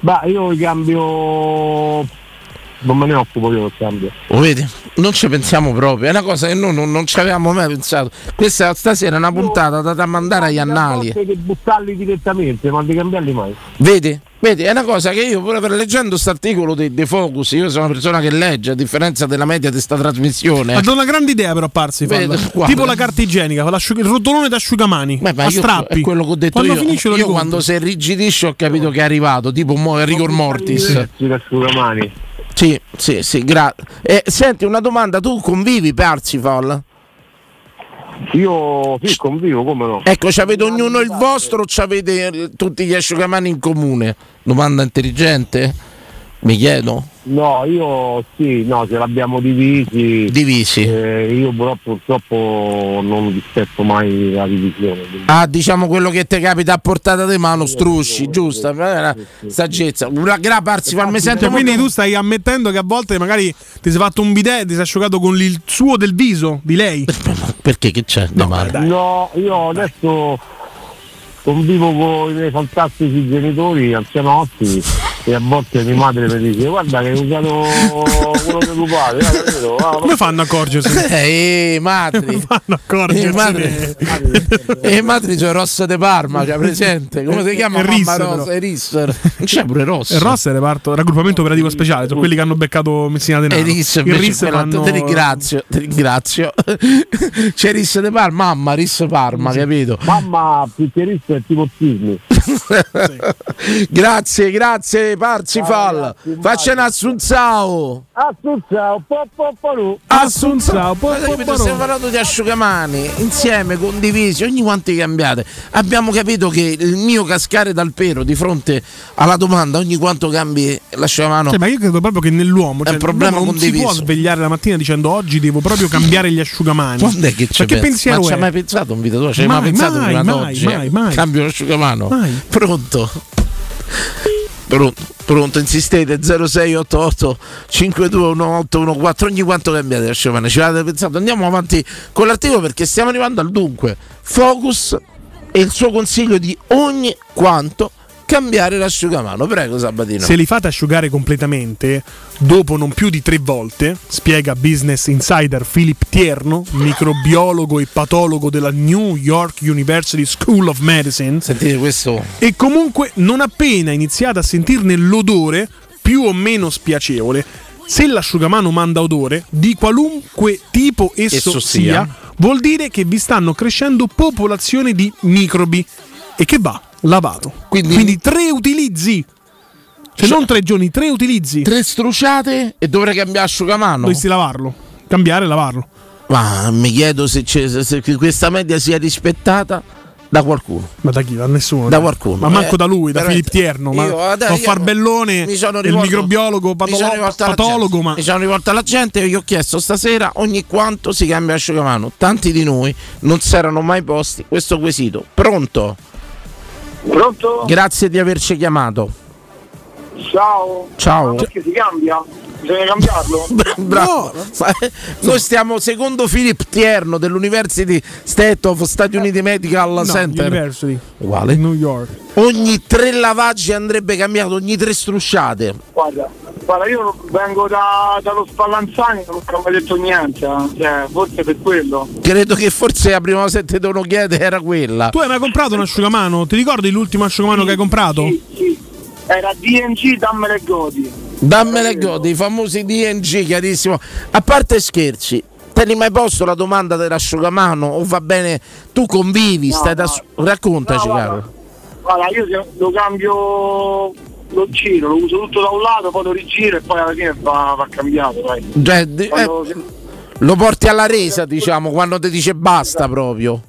Ma io li cambio, non me ne occupo io del cambio. Lo vedi? Non ci pensiamo proprio, è una cosa che noi non, non ci avevamo mai pensato. Questa stasera è una puntata da, da mandare agli annali. Che buttarli direttamente, ma di cambiarli mai. Vedi? Vedi, è una cosa che io pure per leggendo questo articolo di, di Focus, io sono una persona che legge a differenza della media di questa trasmissione. Ma da una grande idea però apparsi, tipo la carta igienica, il rotolone d'asciugamani. Beh, ma a io, strappi. È quello che ho detto quando io. Finisce, io ricordo. Quando si rigidisce ho capito no. che è arrivato, tipo mo, rigor mortis. Asciugamani. Sì, sì, sì, grazie. Eh, senti, una domanda, tu convivi Parsifal? Io sì, convivo, come no. Ecco, c'avete ognuno il vostro o c'avete tutti gli asciugamani in comune? Domanda intelligente? Mi chiedo. No, io sì, no, ce l'abbiamo divisi. Divisi. Eh, io però purtroppo non rispetto mai la divisione. Quindi. Ah, diciamo quello che ti capita a portata di mano, strusci, sì, giusta, sì, sì, saggezza. Una grapparsi farmi esatto, sempre. Quindi tu stai ammettendo che a volte magari ti sei fatto un bidet e ti sei asciugato con il suo del viso di lei. Perché che c'è? No, male. Dai. No, io dai. Adesso convivo con i miei fantastici genitori anzianotti e a volte mia madre mi dice guarda che hai usato quello che tu padre, come fanno a accorgersi? Eh, madre, come fanno a accorgersi? E madre c'è Rossa de Parma, c'è presente, come si chiama? Mamma Rossa e Risser, c'è pure Rossa e Rossa è reparto raggruppamento operativo speciale, sono quelli che hanno beccato Messina Denaro e Risser, il Risser fanno... ti ringrazio, ti ringrazio c'è Risser de Parma, mamma Risser Parma, capito? Mamma più che Risser tipo sì. Grazie, grazie Parsifal. Faccia un Assunção. Assunção, popopolu. Assunção, popopolu. Stiamo parlando di asciugamani insieme, condivisi, ogni quanto cambiate. Abbiamo capito che il mio cascare dal pero di fronte alla domanda ogni quanto cambi l'asciugamano. Cioè, ma io credo proprio che nell'uomo, cioè, è un problema non condiviso. Non si può svegliare la mattina dicendo oggi devo proprio cambiare gli asciugamani. Quando è che c'è? Perché pensiero? Ma ci hai mai pensato in vita tua? Ci hai mai pensato prima d'oggi? Mai, mai. Cambio l'asciugamano. Mai. Pronto? Pronto? Pronto? Insistete zero sei otto otto cinque due uno otto uno quattro. Ogni quanto cambiate l'asciugamano. Ci avete pensato? Andiamo avanti con l'articolo perché stiamo arrivando al dunque. Focus e il suo consiglio di ogni quanto cambiare l'asciugamano. Prego Sabatino. Se li fate asciugare completamente dopo non più di tre volte, spiega Business Insider Philip Tierno, microbiologo e patologo della New York University School of Medicine. Sentite questo. E comunque non appena iniziate a sentirne l'odore più o meno spiacevole, se l'asciugamano manda odore di qualunque tipo esso, esso sia, sia, vuol dire che vi stanno crescendo popolazioni di microbi e che va lavato. Quindi, Quindi tre utilizzi. Se cioè, non tre giorni, tre utilizzi. Tre strusciate e dovrei cambiare asciugamano. Dovresti lavarlo. Cambiare e lavarlo. Ma mi chiedo se, c'è, se, se questa media sia rispettata da qualcuno. Ma da chi? Da nessuno. Da dai. Qualcuno. Ma eh, manco da lui, da Philip Tierno. Ma io, dai, io Farbellone, rivolto, il microbiologo, patolo- patologo. Ma... mi sono rivolto alla gente e gli ho chiesto stasera ogni quanto si cambia asciugamano. Tanti di noi non si erano mai posti questo quesito. Pronto? Pronto? Grazie di averci chiamato. Ciao. Ciao. Perché si cambia? Bisogna cambiarlo? Bravo. No. Ma, eh, noi stiamo secondo Philip Tierno dell'University State of Stati Uniti Medical no, Center. University. Uguale. New York. Ogni tre lavaggi andrebbe cambiato, ogni tre strusciate. Guarda, guarda io vengo da, dallo Spallanzani, non ho detto niente, cioè, forse per quello. Credo che forse la prima cosa che ti devono chiedere era quella. Tu hai mai comprato un asciugamano? Ti ricordi l'ultimo asciugamano sì, che hai comprato? Sì, sì. Era D and G, dammele godi. Dammele godi, i famosi D and G, chiarissimo. A parte scherzi, te ne hai mai posto la domanda dell'asciugamano? O va bene, tu convivi, no, stai da... no. Raccontaci, no, guarda, caro. Guarda, io lo cambio, lo giro, lo uso tutto da un lato, poi lo rigiro e poi alla fine va, va cambiato, dai. Cioè, quando... eh, lo porti alla resa, diciamo, quando ti dice basta esatto. Proprio.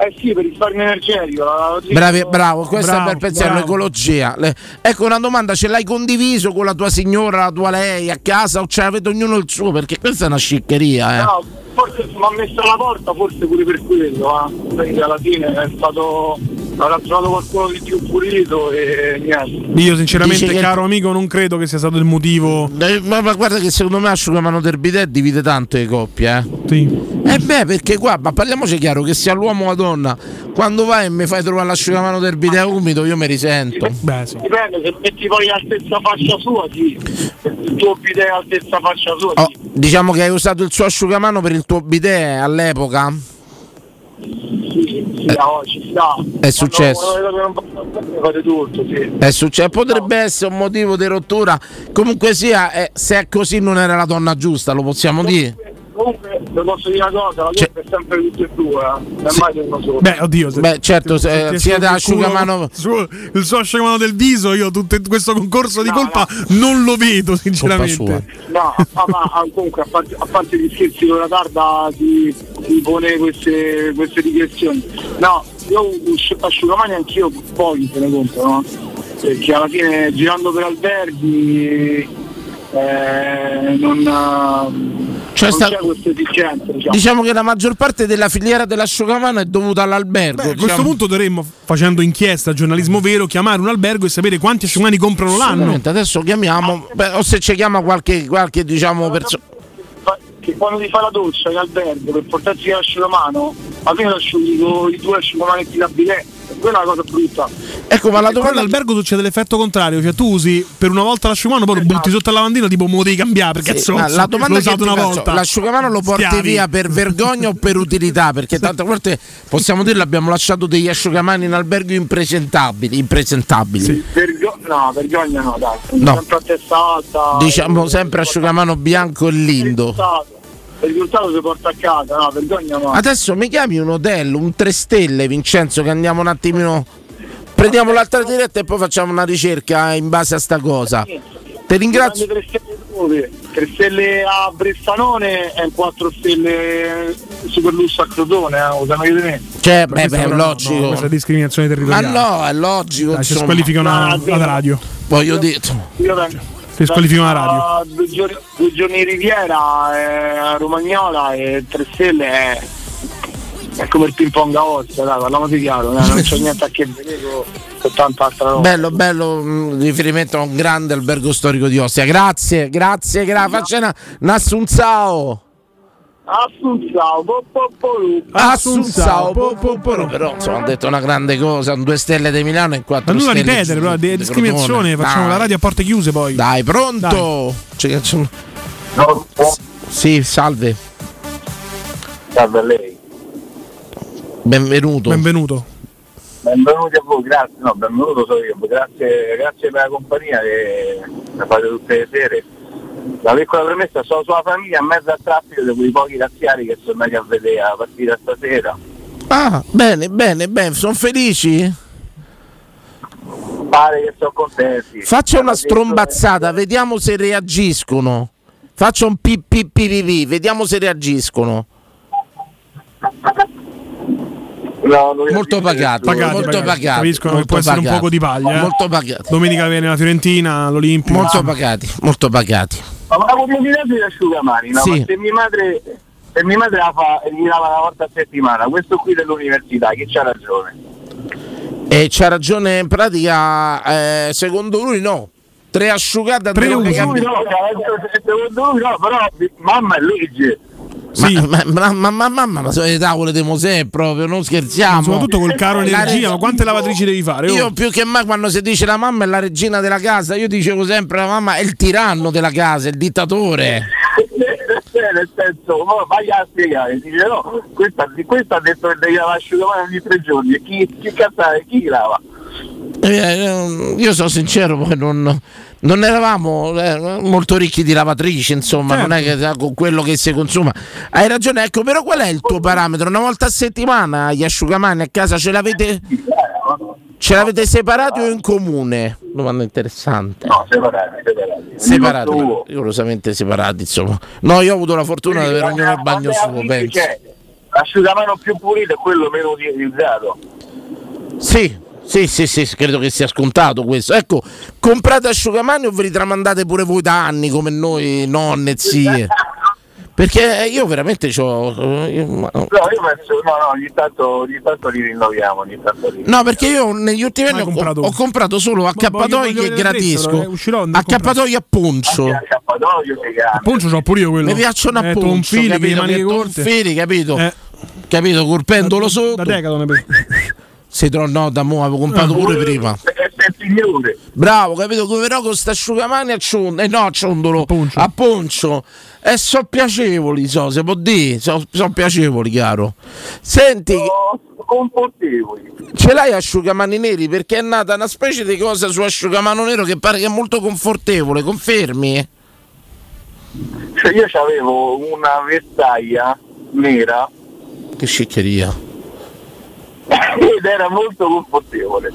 Eh sì, per risparmio energetico. Bravi, bravo, questo bravo, è un bel pensiero, bravo. L'ecologia. Le... Ecco una domanda, ce l'hai condiviso con la tua signora, la tua lei a casa o ce l'avete ognuno il suo? Perché questa è una sciccheria, eh. No, forse mi ha messo alla porta, forse pure per quello, eh. Quindi alla fine è stato... avrà trovato qualcuno di più pulito e niente. Io sinceramente dice caro che... amico non credo che sia stato il motivo eh, ma, ma guarda che secondo me asciugamano del bidet divide tanto le coppie eh. Sì. Eh beh perché qua ma parliamoci chiaro che sia l'uomo o la donna quando vai e mi fai trovare l'asciugamano del bidet umido io mi risento. Beh, sì. Dipende se metti poi a stessa fascia sua sì. Il tuo bidet a stessa fascia sua oh, sì. Diciamo che hai usato il suo asciugamano per il tuo bidet all'epoca? Sì, sì, eh, no, ci sta. È successo. È successo. Potrebbe no. Essere un motivo di rottura. Comunque sia, eh, se è così non era la donna giusta, lo possiamo comunque, dire. Comunque se posso dire una cosa, la colpa è sempre di tutti e due, eh. Non è mai di uno solo. Beh, oddio, se, beh, certo, se, se, se sia dell'asciugamano il suo asciugamano del viso, io tutto questo concorso di no, colpa no. non lo vedo sinceramente. No, ma, ma comunque a parte, a parte gli scherzi con la tarda si, si pone queste queste digressioni. No, io asciugamani anch'io poi se ne conto, no? Perché alla fine girando per alberghi eh, non Cioè sta... diciamo. diciamo che la maggior parte della filiera dell'asciugamano è dovuta all'albergo. Beh, a questo diciamo. punto dovremmo, facendo inchiesta giornalismo vero, chiamare un albergo e sapere quanti asciugamani comprano l'anno. Adesso chiamiamo, beh, o se ci chiama qualche, qualche diciamo persona che quando ti fa la doccia in albergo per portarsi l'asciugamano, almeno asciughi i due asciugamani e ti la biletto. Quella è una cosa brutta. Ecco, ma la domanda... all'albergo succede l'effetto contrario, cioè tu usi per una volta l'asciugamano, poi lo butti sotto il lavandino, tipo me lo devi cambiare perché sì, insomma, la domanda l'ho usato una penso, volta. L'asciugamano lo porti Schiavi. via per vergogna o per utilità? Perché sì. tante volte possiamo dirlo, abbiamo lasciato degli asciugamani in albergo impresentabili. impresentabili. Sì. Vergo... No, vergogna no, dai. No. Sempre a testa alta. Diciamo sempre asciugamano bianco e lindo. Il risultato si porta a casa, no, vergogna no. Adesso mi chiami un hotel, un tre stelle, Vincenzo, che andiamo un attimino, prendiamo l'altra diretta e poi facciamo una ricerca in base a sta cosa. Ti ringrazio. Tre stelle, tre stelle a Bressanone e quattro stelle super lusso a Crotone, eh, me. Cioè, beh, beh, è logico. No, no, questa discriminazione territoriale. Ma no, è logico. Dai, ci squalificano no, la radio. Voglio dire. Io vengo. Una radio. Uh, due, giorni, due giorni Riviera, eh, Romagnola e eh, Tre Stelle è eh, eh, come il ping pong a Ostia, dai, parliamo di chiaro, eh, non c'è niente a che vedere con tanta altra roba. Bello, bello, mh, riferimento a un grande albergo storico di Ostia. Grazie, grazie, grazie. No. Faccia una, un Assunção. Assunção, po, po, po, Assunção, po, po, po, però insomma, hanno detto una grande cosa, un due stelle di Milano e quattro stelle. Ma nulla ripetere, però, di discriminazione, facciamo dai. La radio a porte chiuse poi. Dai, pronto? Dai. C'è... No. Sì, salve. Salve a lei. Benvenuto. Benvenuto. Benvenuti a voi, grazie. No, benvenuto sono io. Grazie, grazie per la compagnia che la fate tutte le sere. La piccola premessa, sono sua famiglia a mezzo al traffico di quei pochi razziari che sono andati a vedere la partita stasera. Ah, bene, bene, bene, sono felici? Pare che sono contenti. Faccia una strombazzata, vediamo se reagiscono. Faccia un pi pi pi pi pi, vediamo se reagiscono. No, molto pagato, pagati, molto pagato. Capiscono molto che può pagati. Essere un poco di paglia. Eh? Molto pagato. Domenica viene la Fiorentina, l'Olimpia. Molto pagati, molto pagati. Ma avevo curiosità di asciugamani, no? Sì. Se mia madre, se mia madre la fa e gli lava una volta a settimana, questo qui dell'università, che c'ha ragione? E c'ha ragione in pratica, eh, secondo lui no. Tre asciugate a tre usi. Secondo lui no, però mamma è legge. Sì. Ma, ma, ma, ma mamma, ma sono le tavole di Mosè proprio, non scherziamo. Soprattutto col caro energia, ma quante lavatrici devi fare? Oh? Io più che mai quando si dice la mamma è la regina della casa, io dicevo sempre la mamma è il tiranno della casa, il dittatore. Nel senso, no, vai a spiegare, dice no, questa, questa ha detto che devi lavare asciugamani ogni tre giorni, e chi, chi cazzare, chi lava? Eh, io sono sincero, poi non, non eravamo eh, molto ricchi di lavatrici, insomma, certo. Non è che con quello che si consuma. Hai ragione, ecco, però qual è il tuo parametro? Una volta a settimana gli asciugamani a casa ce l'avete ce l'avete separati o in comune? Domanda interessante. No, separati, separati. Separati, rigorosamente separati, insomma. No, io ho avuto la fortuna di avere ognuno il bagno suo, penso. L'asciugamano più pulito è quello meno utilizzato. Sì. Sì, sì, sì, credo che sia scontato questo. Ecco, comprate asciugamani o ve li tramandate pure voi da anni come noi, nonne, zie? Perché io veramente c'ho... Io... No, io penso, no, no, ogni tanto, ogni tanto li rinnoviamo, ogni tanto li... No, perché io negli ultimi anni ho, comprato. ho comprato solo accappatoi che gratisco, accappatoi a Puncio. A Puncio c'ho pure io quello. Mi piacciono a Puncio, eh, capito? Che tonfili, capito? Eh. Capito, colpendolo sotto. Da Decathlon per... Se tro no, da mo' avevo comprato pure prima. Bravo, capito? Come però con sta asciugamani a ciondolo, eh, no a ciondolo, a Puncio. E eh, sono piacevoli, so, se può dire, sono son piacevoli, caro. Senti, oh, confortevoli. Ce l'hai asciugamani neri? Perché è nata una specie di cosa su asciugamano nero che pare che è molto confortevole, confermi? Cioè io c'avevo una vestaglia nera. Che sciccheria. Ed era molto confortevole.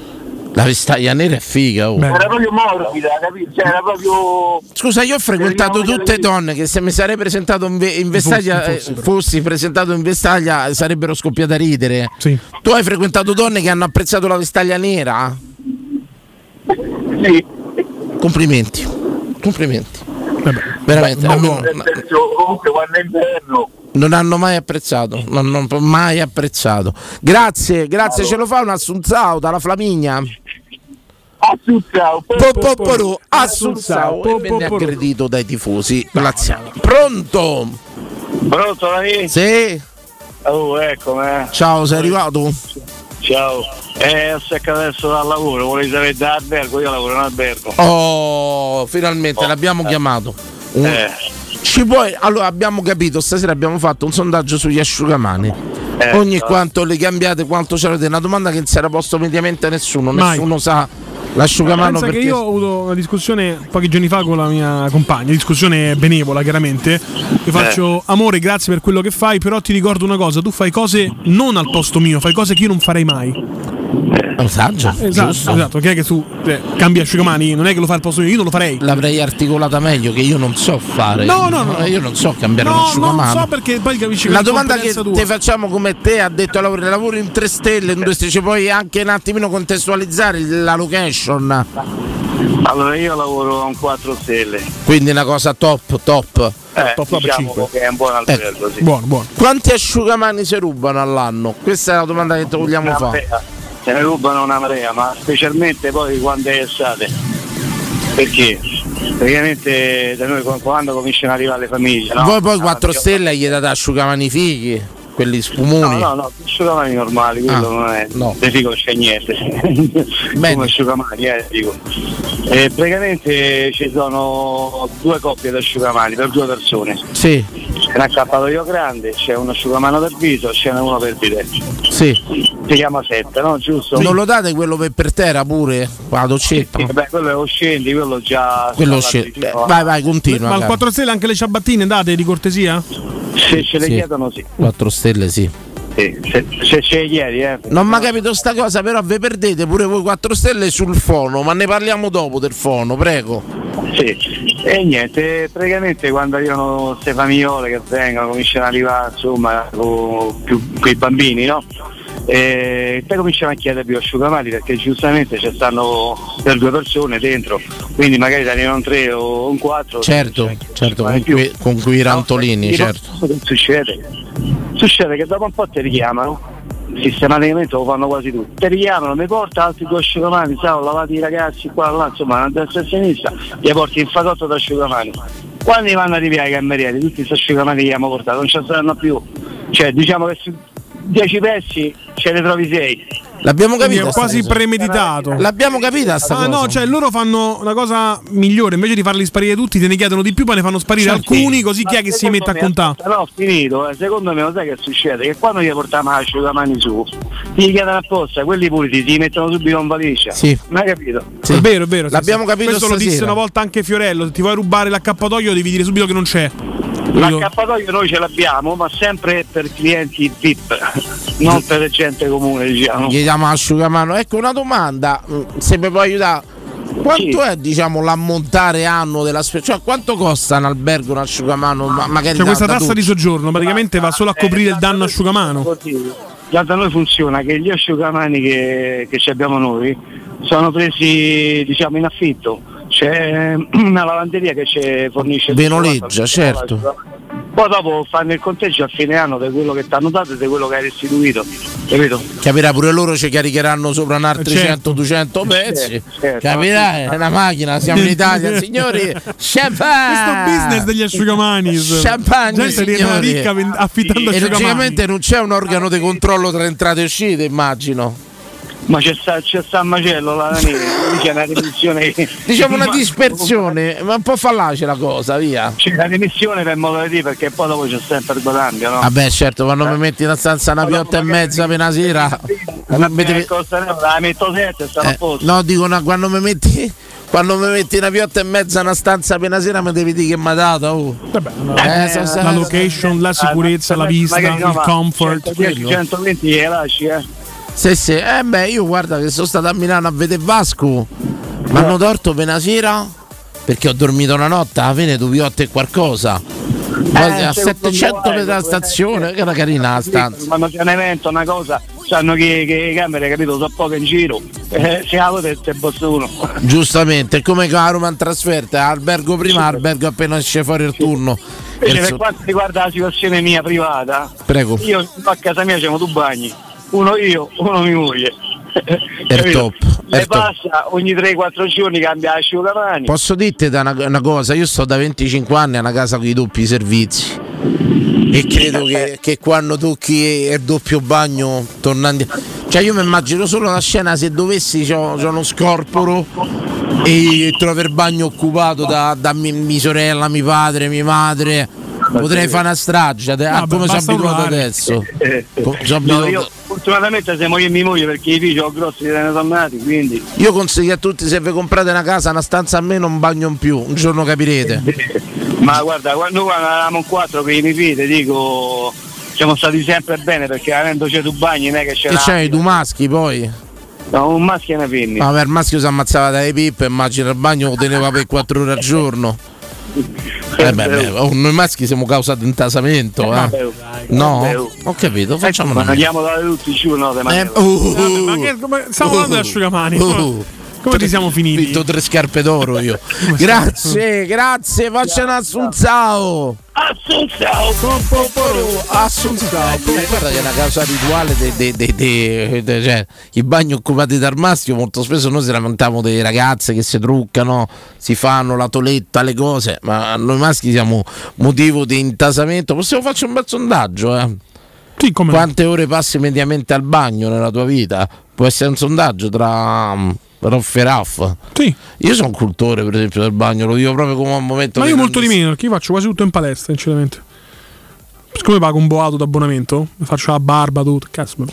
La vestaglia nera è figa, oh. Era proprio morbida, capito? Cioè, era proprio... Scusa, io ho frequentato tutte donne che se mi sarei presentato in, ve- in vestaglia, fossi, eh, fossi presentato in vestaglia, sarebbero scoppiate a ridere. Sì. Tu hai frequentato donne che hanno apprezzato la vestaglia nera? Sì. Complimenti. Complimenti. Vabbè. Veramente. Ma, no, nel senso, comunque quando è inverno non hanno mai apprezzato, non hanno mai apprezzato. Grazie, grazie, allora. Ce lo fa un Assunção dalla Flamigna. Assunção, popoporo, Assunção, e venne aggredito dai tifosi laziali. Pronto? Pronto, Dani? Sì. Oh, ecco, eh. Ciao, sei arrivato? Ciao, eh, ho seccato adesso dal lavoro, volevi sapere da albergo, io lavoro in albergo. Oh, finalmente oh, l'abbiamo eh. chiamato. Un... Eh. Ci puoi, allora abbiamo capito, stasera abbiamo fatto un sondaggio sugli asciugamani, eh, ogni no. quanto li cambiate, quanto c'erate, una domanda che non si era posto mediamente a nessuno. Mai. Nessuno sa l'asciugamano, perché che io ho avuto una discussione pochi giorni fa con la mia compagna, discussione benevola chiaramente, io faccio eh. amore, grazie per quello che fai, però ti ricordo una cosa, tu fai cose non al posto mio, fai cose che io non farei mai. Lo saggio, esatto, esatto, che è che tu eh, cambi asciugamani, non è che lo fa al posto mio, io non lo farei. L'avrei articolata meglio, che io non so fare. No, no, no, io non so cambiare no, un asciugamano. No, so perché poi capisci che la domanda che tua. Te facciamo come te ha detto al lavoro, lavoro in tre stelle, dovresti ci puoi anche un attimino contestualizzare la location. Allora io lavoro in quattro stelle. Quindi una cosa top, top. Eh, top, diciamo top cinque. Che è un buon albergo, eh, sì. Buono, buono. Quanti asciugamani si rubano all'anno? Questa è la domanda che te vogliamo una fare. Vera. Se ne rubano una marea, ma specialmente poi quando è estate, perché praticamente da noi quando cominciano ad arrivare le famiglie, no? Voi poi quattro ah, stelle gli date asciugamani fighi, quelli spumoni? No, no, no, asciugamani normali, quello ah, non è, no. De figo c'è niente, come asciugamani, eh, dico. E praticamente ci sono due coppie di asciugamani per due persone. Sì. C'è un accappatoio grande, c'è un asciugamano per viso, c'è uno per bidet. Sì. Si chiama sette, no? Giusto? Non lo date quello per, per terra pure? La doccetta? Sì, beh, quello è oscendi, quello già... Quello oscendi. Vai, vai, continua. Ma al quattro stelle anche le ciabattine date di cortesia? Se ce le sì. chiedono, sì. quattro stelle, sì. Sì, se, se ce le chiedi, eh. Non mi ha capito sta cosa, però ve perdete pure voi quattro stelle sul fono, ma ne parliamo dopo del fono, prego. Sì, e niente, praticamente quando arrivano queste famigliole che vengono, cominciano ad arrivare, insomma, con, più, con i bambini, no? E poi cominciamo a chiedere più asciugamani, perché giustamente ci stanno per due persone dentro, quindi magari arrivano un tre o un quattro. Certo, certo, con, qui, con quei rantolini, no, certo. Succede? Succede che dopo un po' ti richiamano. Sistematicamente lo fanno quasi tutti, te richiamano, mi porta altri due asciugamani, sa, ho lavato i ragazzi qua là, insomma, a destra e a sinistra, gli porti in fagotto da asciugamani. Quando gli vanno arrivare i camerieri, tutti questi asciugamani che gli abbiamo portato non ci saranno più, cioè diciamo che su dieci pezzi ce ne trovi sei. L'abbiamo capito, è quasi cosa. Premeditato. L'abbiamo capita sta ah, cosa. No, cioè loro fanno una cosa migliore, invece di farli sparire tutti te ne chiedono di più, ma ne fanno sparire cioè, alcuni, sì. Così chi è che si mette me, a contare? No, finito, eh. Secondo me lo sai che succede? Che quando gli portiamo asciugamani su, ti chiedono apposta, quelli puliti ti mettono subito in valigia. Sì. Non hai capito? Sì. È vero, è vero. L'abbiamo sì, capito questo stasera. Lo disse una volta anche Fiorello, se ti vuoi rubare l'accappatoio devi dire subito che non c'è. L'accappatoio noi ce l'abbiamo, ma sempre per clienti V I P, non per gente comune, diciamo. Gli diamo asciugamano. Ecco una domanda, se mi puoi aiutare, quanto sì. è diciamo l'ammontare annuo della spesa? Cioè quanto costa un albergo, un asciugamano? Ma magari cioè, da, questa da tassa tutto. Di soggiorno praticamente va solo a coprire eh, il danno asciugamano. Già da noi funziona che gli asciugamani che, che abbiamo noi sono presi diciamo in affitto. C'è una lavanderia che ci fornisce venoleggia, certo. Poi dopo fanno il conteggio a fine anno di quello che ti hanno dato e di quello che hai restituito, capito? Capirà pure loro ci caricheranno sopra un altri certo. cento duecento pezzi, certo. Capirà, è una macchina, siamo in Italia, signori. Champagne! Questo business degli asciugamani. Champagne, signori. Ricca affittando e asciugamani. Logicamente non c'è un organo di controllo tra entrate e uscite, immagino. Ma c'è sta, c'è sta macello la c'è una dimissione diciamo una dispersione, ma un po' fallace la cosa, via. C'è la dimissione per modo di dire, perché poi dopo c'è sempre il guadagno, no? Vabbè certo, quando eh. mi metti una stanza una piotta e mezza per una sera, la metto sette, stanno a posto. No, dico no, quando mi metti Quando mi metti una piotta e mezza una stanza appena sera mi devi dire che mi ha dato. Oh. Vabbè, no. eh, eh, la location, la sicurezza, la vista, il comfort. centoventi e lasci, eh. Sì, sì. Eh beh, io guarda che sono stato a Milano a vedere Vasco. Mi hanno torto appena sera perché ho dormito una notte, alla fine tu piotta e qualcosa. Eh, a settecento metri dalla stazione, eh, che era carina la stanza. Quando c'è un evento, una cosa, sanno che, che le camere, capito, sono poche in giro. Eh, se la potete è boss uno. Giustamente, è come con la Roma in trasferta, albergo prima, sì, albergo appena esce fuori il turno. Invece per su- quanto riguarda la situazione mia privata, prego. Io a casa mia c'erano due bagni, uno io, uno mia moglie. È top, le passa top. Ogni tre quattro giorni cambia asciugamani. Posso dirti da una, una cosa, io sto da venticinque anni a una casa con i doppi servizi e credo che, che quando tocchi il doppio bagno tornando, cioè io mi immagino solo la scena se dovessi, c'ho, c'ho uno scorporo e trovo il bagno occupato da, da mi, mia sorella, mio padre, mia madre. Potrei fare una strage, no, ah, come sono abituato adesso. Eh, eh. Com- sono abituato. No, io, fortunatamente siamo io e mia moglie perché i figli sono grossi, ne sono nati, quindi. Io consiglio a tutti, se vi comprate una casa, una stanza a meno, un bagno in più, un giorno capirete. Ma guarda, quando eravamo in quattro che i miei figli, dico, siamo stati sempre bene perché avendo c'è tu bagni non è che c'è. E c'hai due maschi poi? No, un maschio e una femmina. Ma il maschio si ammazzava dalle pippe, immagino il bagno lo teneva per quattro ore al giorno. Eh beh, beh, noi maschi siamo causati intasamento, eh? No, ho capito, facciamo una. Andiamo da tutti giù, no? Eh, uh, uh, ma che, ma stiamo andando uh, ad asciugamani. Uh, come tre, ti siamo finiti? Ho tre scarpe d'oro io. Grazie, grazie, faccia un Assunção. Assunção. Assunção. Guarda che è una causa rituale dei, dei, dei, dei, dei, cioè, i bagni occupati dal maschio. Molto spesso noi si lamentiamo delle ragazze che si truccano, si fanno la toletta, le cose, ma noi maschi siamo motivo di intasamento. Possiamo farci un bel sondaggio, eh? Sì, come quante no. ore passi mediamente al bagno nella tua vita? Può essere un sondaggio tra... Roff e Raff. Sì. Io sono un cultore, per esempio, del bagno, lo dico proprio come un momento. Ma io molto di meno, perché io faccio quasi tutto in palestra, sinceramente. Siccome pago un boato d'abbonamento, faccio la barba, tutto. Cazzo, ma...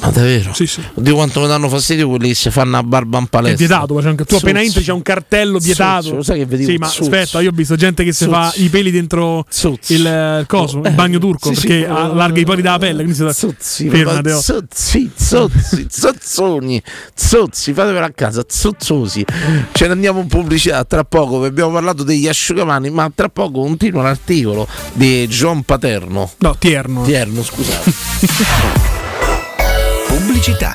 ma davvero? Sì, sì. Oddio quanto mi danno fastidio quelli che si fanno la barba in palestra. È vietato, cioè anche... tu appena entri c'è un cartello vietato. Sozio, lo sai che vediamo? Sì, ma Sozio. Aspetta, io ho visto gente che si Sozio. fa i peli dentro Sozio. il coso, eh, il bagno turco, sì, perché sì, allarga i peli dalla pelle, quindi si Sozzi, fermate, oh. Sozzi, Sozzi, Zozzoni, Zozzi, fatevelo a casa, Zozzosi. Ce ne andiamo in pubblicità tra poco, abbiamo parlato degli asciugamani, ma tra poco continua l'articolo di John Pater. No, Tierno. Tierno, scusate. Pubblicità.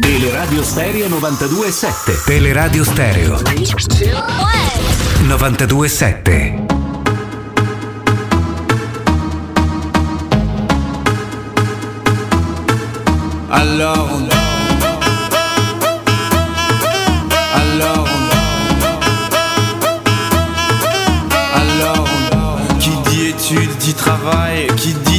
Teleradio Stereo novantadue virgola sette. Teleradio Stereo novantadue virgola sette. Allora Allora Allora Chi dit études dit travail, chi dit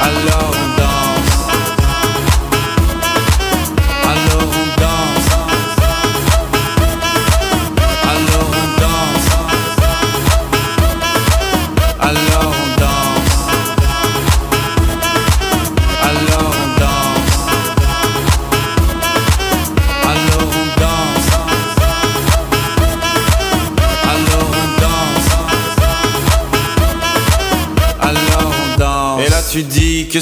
Alors on danse, alors on danse, tu dis que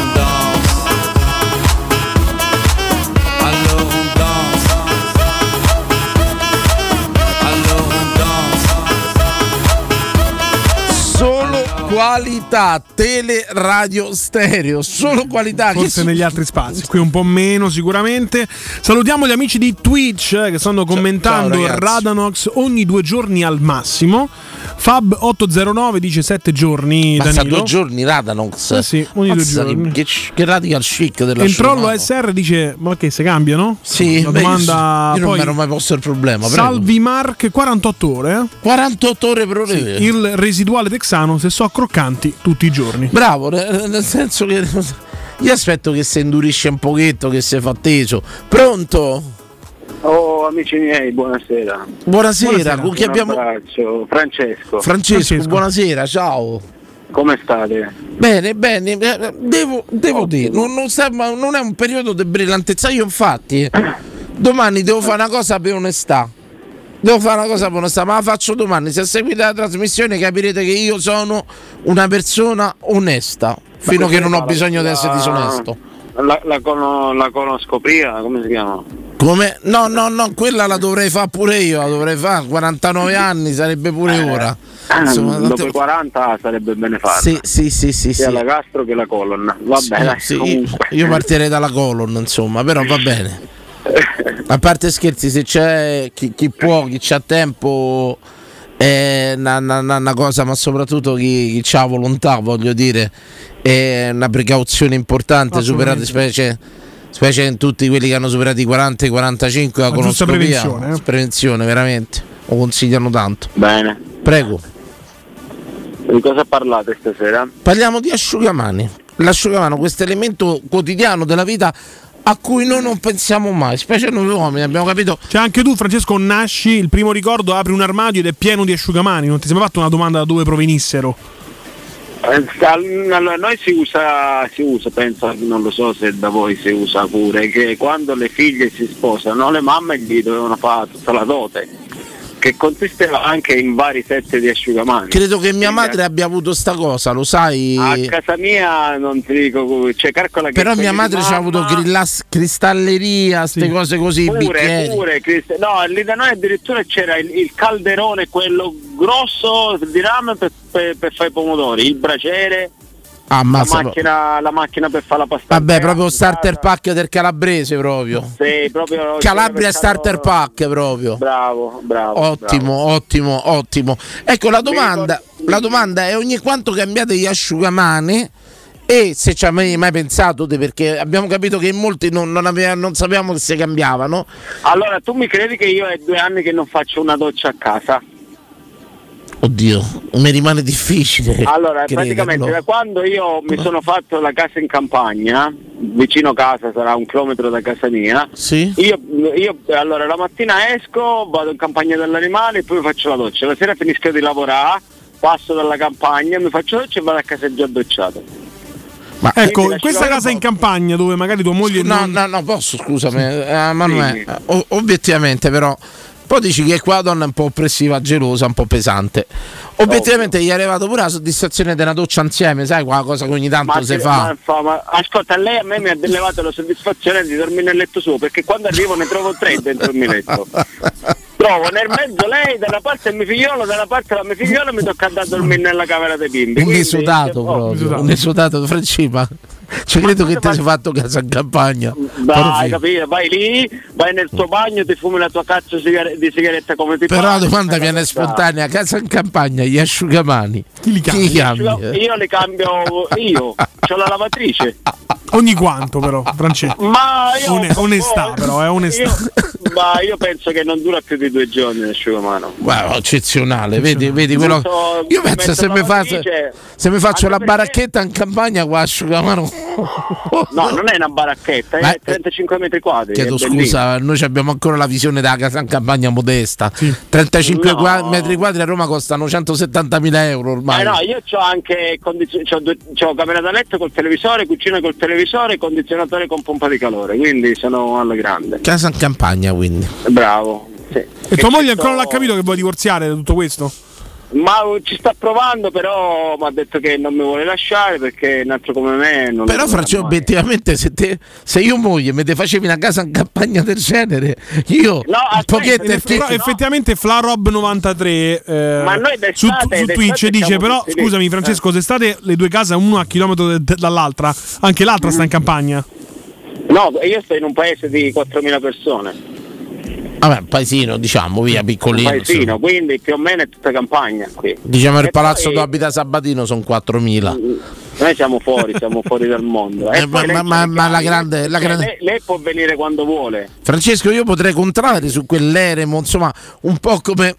Qualità tele radio stereo, solo qualità. Forse che... negli altri spazi, qui un po' meno sicuramente. Salutiamo gli amici di Twitch eh, che stanno commentando. Ciao, ciao, Radanox ogni due giorni al massimo. Fab ottocentonove dice sette giorni. Basta due giorni Radanox. Eh sì, ogni Pazza, due giorni. Che, che radical chic della il trollo S R dice ma che se cambiano? Sì, una beh, domanda. Io, io poi, non mi ero mai posto il problema. Prego. Salvi Mark quarantotto ore. Eh? quarantotto ore per ore. Sì, il residuale texano se so croccanti tutti i giorni. Bravo, nel senso che io aspetto che si indurisce un pochetto, che si fa teso. Pronto? Oh, amici miei, buonasera. Buonasera, buonasera. Con chi abbiamo? Francesco. Francesco. Francesco, buonasera, ciao. Come state? Bene, bene. Devo, devo dire, non, non, sta, non è un periodo di brillantezza. Io infatti domani devo fare una cosa per onestà. Devo fare una cosa onesta, ma la faccio domani. Se seguite la trasmissione capirete che io sono una persona onesta, fino a che non ho bisogno di essere disonesto. La, la, cono, la conoscopia, come si chiama? Come? No, no, no, quella la dovrei fare pure io, la dovrei fare, quarantanove anni sarebbe pure eh, ora. Insomma, dopo tante... quaranta sarebbe bene farla. Sì, sì, sì, sì, sia sì. La gastro che la colon, va sì, bene. Sì, comunque. Io, io partirei dalla colon, insomma, però va bene. A parte scherzi, se c'è chi, chi può, chi c'ha tempo è una, una, una cosa, ma soprattutto chi, chi ha volontà, voglio dire, è una precauzione importante, superate specie, specie in tutti quelli che hanno superato i quaranta e quarantacinque la conoscopia, prevenzione, eh? Prevenzione veramente, lo consigliano tanto. Bene. Prego. Di cosa parlate stasera? Parliamo di asciugamani. L'asciugamano, questo elemento quotidiano della vita a cui noi non pensiamo mai, specie noi uomini, abbiamo capito. Cioè anche tu Francesco nasci, il primo ricordo apri un armadio ed è pieno di asciugamani, non ti sei mai fatto una domanda da dove provenissero? Allora, noi si usa, si usa, penso, non lo so se da voi si usa pure, che quando le figlie si sposano le mamme gli dovevano fare tutta la dote, che consisteva anche in vari set di asciugamani. Credo che mia madre abbia avuto sta cosa, lo sai? A casa mia non ti dico, cioè, calcola che però mia madre ci ha avuto grillas, cristalleria, queste sì, cose così, pure, bicchieri. Pure, crist- no, lì da noi addirittura c'era il, il calderone, quello grosso di rame per, per, per fare i pomodori, il braciere. Ah, la, macchina, la macchina per fare la pasta. Vabbè, proprio starter pack del calabrese proprio. Sì, proprio Calabria starter pack proprio. Bravo, bravo. Ottimo, bravo. Ottimo, ottimo. Ecco la domanda, la domanda è ogni quanto cambiate gli asciugamani e se ci avete mai pensato te, perché abbiamo capito che in molti non, non, aveva, non sapevamo che si cambiavano. Allora, tu mi credi che io è due anni che non faccio una doccia a casa? Oddio, mi rimane difficile. Allora, praticamente da quando io mi sono fatto la casa in campagna, vicino casa, sarà un chilometro da casa mia. Sì. Io, io allora la mattina esco, vado in campagna dell'animale e poi faccio la doccia. La sera finisco di lavorare, passo dalla campagna, mi faccio la doccia e vado a casa già docciato. Ma quindi ecco, questa casa in campagna dove magari tua moglie. No, non... no, no, posso, scusami, eh, ma non è. O- obiettivamente però. Poi dici che qua la donna è un po' oppressiva, gelosa, un po' pesante. Obiettivamente oh, gli è arrivato pure la soddisfazione della doccia insieme, sai, quella cosa che ogni tanto ma si fa. Ma, ma, ascolta, lei a me mi ha levato la soddisfazione di dormire nel letto suo, perché quando arrivo ne trovo tre dentro il mio letto. Trovo nel mezzo lei, da una parte il mio figliolo, da una parte la mia figliola, mi tocca andare a dormire nella camera dei bimbi. Un esodato proprio, un esodato, Francipa. ci credo che ti sei fatto casa in campagna. Dai, capito, vai lì, vai nel tuo bagno, ti fumi la tua cazzo di sigaretta come ti però pare. Però la domanda viene spontanea, casa in campagna, gli asciugamani chi li cambi? Chi cambi? Io li cambio io, c'ho la lavatrice. Ogni quanto però, Francesco. Ma io One- onestà oh, però, è onestà. Io, ma io penso che non dura più di due giorni l'asciugamano. Wow, eccezionale, vedi, vedi quello. Io penso se mi faccio se mi faccio la baracchetta in campagna qua asciugamano. No, non è una baracchetta, è eh, trentacinque metri quadri. Chiedo scusa, noi abbiamo ancora la visione della casa in campagna modesta. Sì. trentacinque no. quadri, metri quadri a Roma costano centosettantamila euro ormai. Eh no, io c'ho anche condiz- c'ho, due, c'ho camera da letto col televisore, cucina col televisore, condizionatore con pompa di calore, quindi sono alla grande. Casa in campagna, quindi. Bravo. Sì. E tua moglie ancora sto... non l'ha capito che vuoi divorziare da tutto questo? Ma ci sta provando, però mi ha detto che non mi vuole lasciare perché un altro come me non. Però Franci, obiettivamente se, te, se io moglie me te facevi una casa in campagna del genere, io no, un pochetto eff- eff- no. effettivamente Flarob novantatré eh, ma noi su, su Twitch dice però scusami Francesco eh. se state le due case a uno a chilometro dall'altra anche l'altra mm. sta in campagna. No, io sto in un paese di quattromila persone. Vabbè, un paesino, diciamo, via piccolino. Un paesino, quindi più o meno è tutta campagna qui. Diciamo e il palazzo poi... dove abita Sabatino sono quattromila. Noi siamo fuori, siamo fuori dal mondo. Eh, ma, ma, ma, ma la grande, la grande... Lei, lei può venire quando vuole. Francesco, io potrei contrarre su quell'eremo, insomma, un po' come...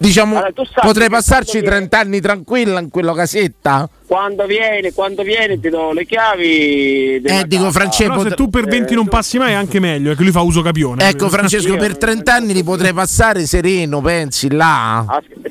Diciamo, allora, potrei passarci trenta anni tranquilla in quella casetta. Quando vieni, quando vieni ti do le chiavi. Eh, dico Francesco. Però se tu per venti eh, non passi mai è anche meglio, è che lui fa uso capione. Ecco Francesco, per trenta anni li potrei passare sereno, pensi là.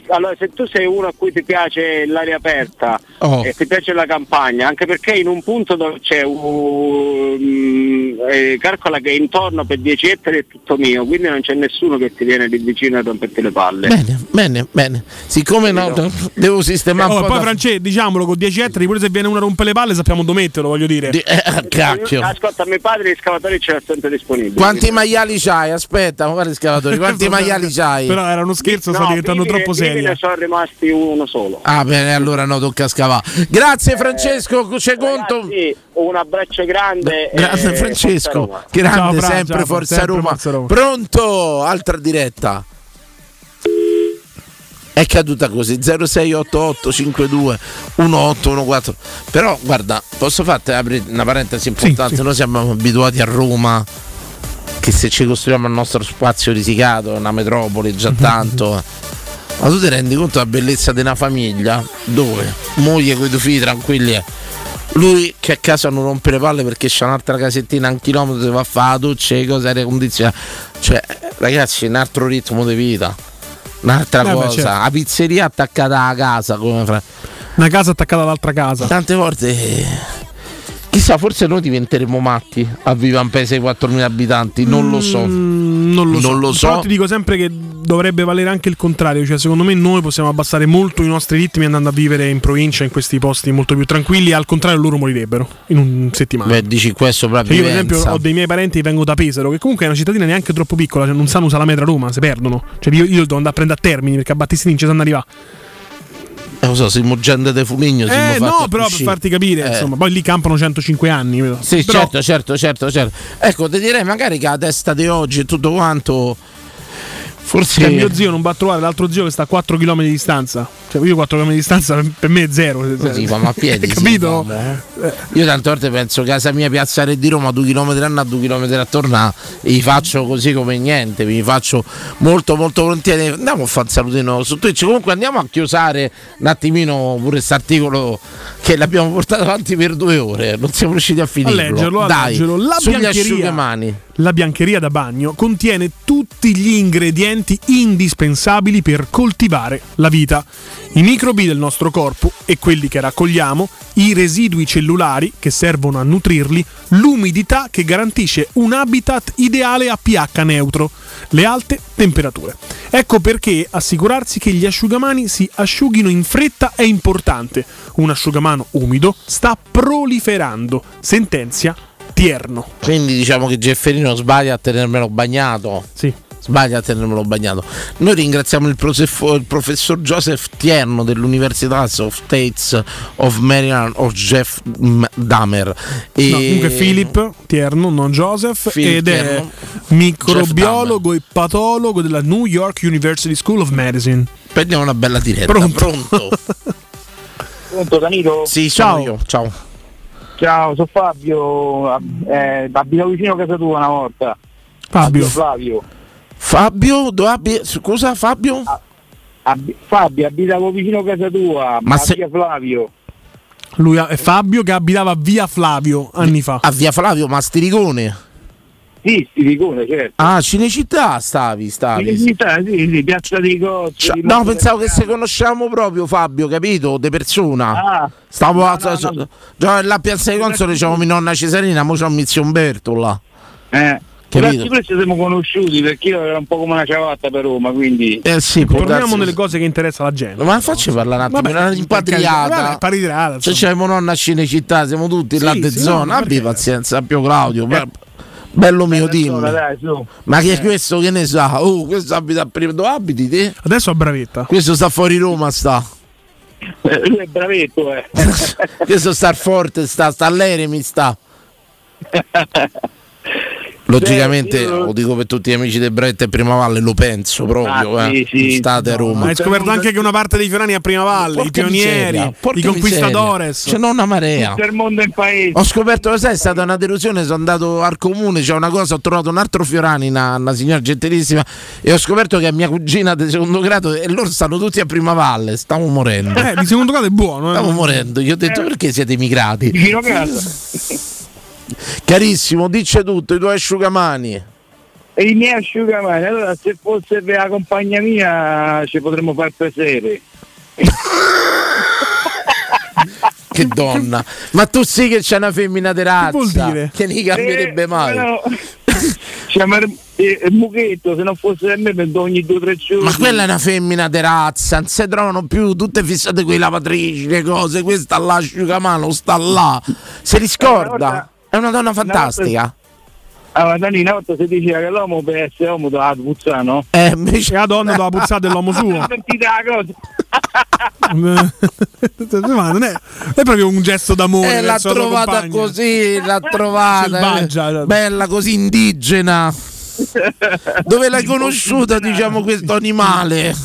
Allora, se tu sei uno a cui ti piace l'aria aperta oh. e ti piace la campagna, anche perché in un punto dove c'è un eh, calcola che intorno per dieci ettari è tutto mio, quindi non c'è nessuno che ti viene lì vicino a romperti le palle. Bene, bene, bene. Siccome no, no. devo sistemare eh, un oh, po'. Poi da... Francesco, diciamolo con dieci ettari, pure se viene uno a rompere le palle sappiamo dove metterlo, voglio dire. Di... Eh, cacchio. Ascolta, mio padre gli scavatori ce l'ha sempre disponibile. Quanti maiali c'hai? Aspetta, guarda gli scavatori, quanti maiali c'hai? Però era uno scherzo, no, sta diventando vivi, troppo serio. Ne sono rimasti uno solo. Ah bene, allora no, tocca scavare. Grazie eh, Francesco, c'è ragazzi, conto. Un abbraccio grande. Grazie Francesco, grande, ciao, sempre, ciao, Forza, sempre Roma. Forza Roma. Pronto? Altra diretta. È caduta così zero sei otto otto cinque due uno otto uno quattro. Però guarda, posso farti aprire una parentesi importante? Sì, sì. Noi siamo abituati a Roma che se ci costruiamo il nostro spazio risicato, una metropoli già tanto. Ma tu ti rendi conto della bellezza di una famiglia dove moglie coi due figli tranquilli, lui che a casa non rompe le palle perché c'è un'altra casettina a un chilometro, si va a fare la doccia e cose aria condizionata. Cioè ragazzi, un altro ritmo di vita. Un'altra eh cosa, beh, certo. La pizzeria attaccata alla casa, come fra... una casa attaccata all'altra casa. Tante volte, chissà, forse noi diventeremo matti a vivere un paese di quattromila abitanti, non lo so. Mm, non lo non so. Lo so. Però ti dico sempre che dovrebbe valere anche il contrario, cioè secondo me noi possiamo abbassare molto i nostri ritmi andando a vivere in provincia, in questi posti molto più tranquilli, al contrario loro morirebbero in un settimana. Beh, dici questo proprio. Io per esempio ho dei miei parenti che vengono da Pesaro, che comunque è una cittadina neanche troppo piccola, cioè non sanno usare la metro a Roma, si perdono. Cioè io, io devo andare a prendere a Termini perché a Battistini non ci sanno arrivare. Non so, siamo gente de Fumigno. Eh no, però per farti capire, eh. insomma, poi lì campano centocinque anni. Però. Sì, però... certo, certo, certo, certo. Ecco, ti direi magari che la testa di oggi e tutto quanto. Forse che mio zio non va a trovare l'altro zio che sta a quattro chilometri di distanza. Cioè io quattro chilometri di distanza per me è zero. Così ma a piedi. Capito? Sì, eh. Io tante volte penso casa mia piazza Re di Roma due chilometri a andare, due chilometri a tornare, e li faccio così come niente, vi faccio molto molto volentieri. Andiamo a fare un salutino su Twitch. Comunque andiamo a chiusare un attimino pure questo articolo che l'abbiamo portato avanti per due ore, non siamo riusciti a finirlo. A leggerlo, a Dai, leggerlo. La sugli asciugamani. La biancheria da bagno contiene tutti gli ingredienti indispensabili per coltivare la vita. I microbi del nostro corpo e quelli che raccogliamo, i residui cellulari che servono a nutrirli, l'umidità che garantisce un habitat ideale a pH neutro, le alte temperature. Ecco perché assicurarsi che gli asciugamani si asciughino in fretta è importante. Un asciugamano umido sta proliferando, sentenzia Tierno. Quindi diciamo che Gefferino sbaglia a tenermelo bagnato. Sì. sbaglia a tenermelo bagnato. Noi ringraziamo il, prosefo, il professor Joseph Tierno dell'Università of States of Maryland, o Jeff Dahmer. E no, comunque Philip Tierno, non Joseph, Philip ed Tierno, è microbiologo e patologo della New York University School of Medicine. Prendiamo una bella diretta. Pronto? Pronto, Pronto Danilo? Sì, ciao. Io. Ciao. Ciao, sono Fabio, eh, abito vicino a casa tua una volta. Fabio. Fabio. Fabio, dove abbi- scusa Fabio? Ah, abbi- Fabio, abitavo vicino a casa tua, ma se- via Flavio. Lui è Fabio che abitava a via Flavio anni fa. A via Flavio, ma Stericone. Sì, Stericone, certo. Ah, Cinecittà stavi, stavi. Cinecittà, sì, sì, piazza dei Cozzi. Cioè, no, pensavo che se conosciamo proprio Fabio, capito? De persona. Ah, stavo no, a no, so, no. Già là piazza dei Consoli c'avevo mia nonna Cesarina, mo c'ho Mizio Umberto là. Eh. Grazie, questo siamo conosciuti perché io era un po' come una ciabatta per Roma, quindi eh sì, torniamo nelle cose che interessano la gente. Ma facci parlare un attimo, una rimpatriata, vabbè, se c'è nonna a Cinecittà, siamo tutti sì, là de sì, zona, abbi pazienza, Pio Claudio, eh. bello mio team. Ma che eh. questo che ne sa? Oh, questo abita prima, dove abiti te? Adesso a Bravetta. Questo sta fuori Roma, sta. Eh, lui è bravetto, eh. Questo sta forte, sta sta all'eremi, sta. Logicamente sì, io... lo dico per tutti gli amici del Bretta e Primavalle, lo penso proprio, ah, eh. sì, sì. State a Roma. Hai scoperto anche che una parte dei fiorani a Primavalle, i pionieri, miseria, i conquistadores. C'è cioè, non una marea. Il mondo in paese. Ho scoperto, lo sai, è stata una delusione, sono andato al comune, c'è cioè una cosa, ho trovato un altro Fiorani, una, una signora gentilissima, e ho scoperto che è mia cugina di secondo grado e loro stanno tutti a Primavalle, stavo morendo. Eh, di secondo grado è buono, eh. Stavo morendo, gli ho detto eh. perché siete emigrati? Di giro casa. Carissimo, dice tutto, i tuoi asciugamani. E i miei asciugamani, allora se fosse per la compagna mia ci potremmo far piacere. Che donna, ma tu sì che c'è una femmina di razza, che vuol dire? Che ne cambierebbe eh, mai no. Cioè, ma il muchetto se non fosse per me prendo ogni due o tre giorni. Ma quella è una femmina di razza, non si trovano più, tutte fissate con i lavatrici, le cose, questa là asciugamano sta là, se li scorda. È una donna fantastica. Allora Dani, una volta si diceva che l'uomo per essere uomo doveva puzzare, no? Eh, invece la donna doveva puzzare dell'uomo suo. Ma non è, è proprio un gesto d'amore. Eh, l'ha trovata così, l'ha trovata eh, bella, così indigena. Dove l'hai conosciuta, diciamo, questo animale?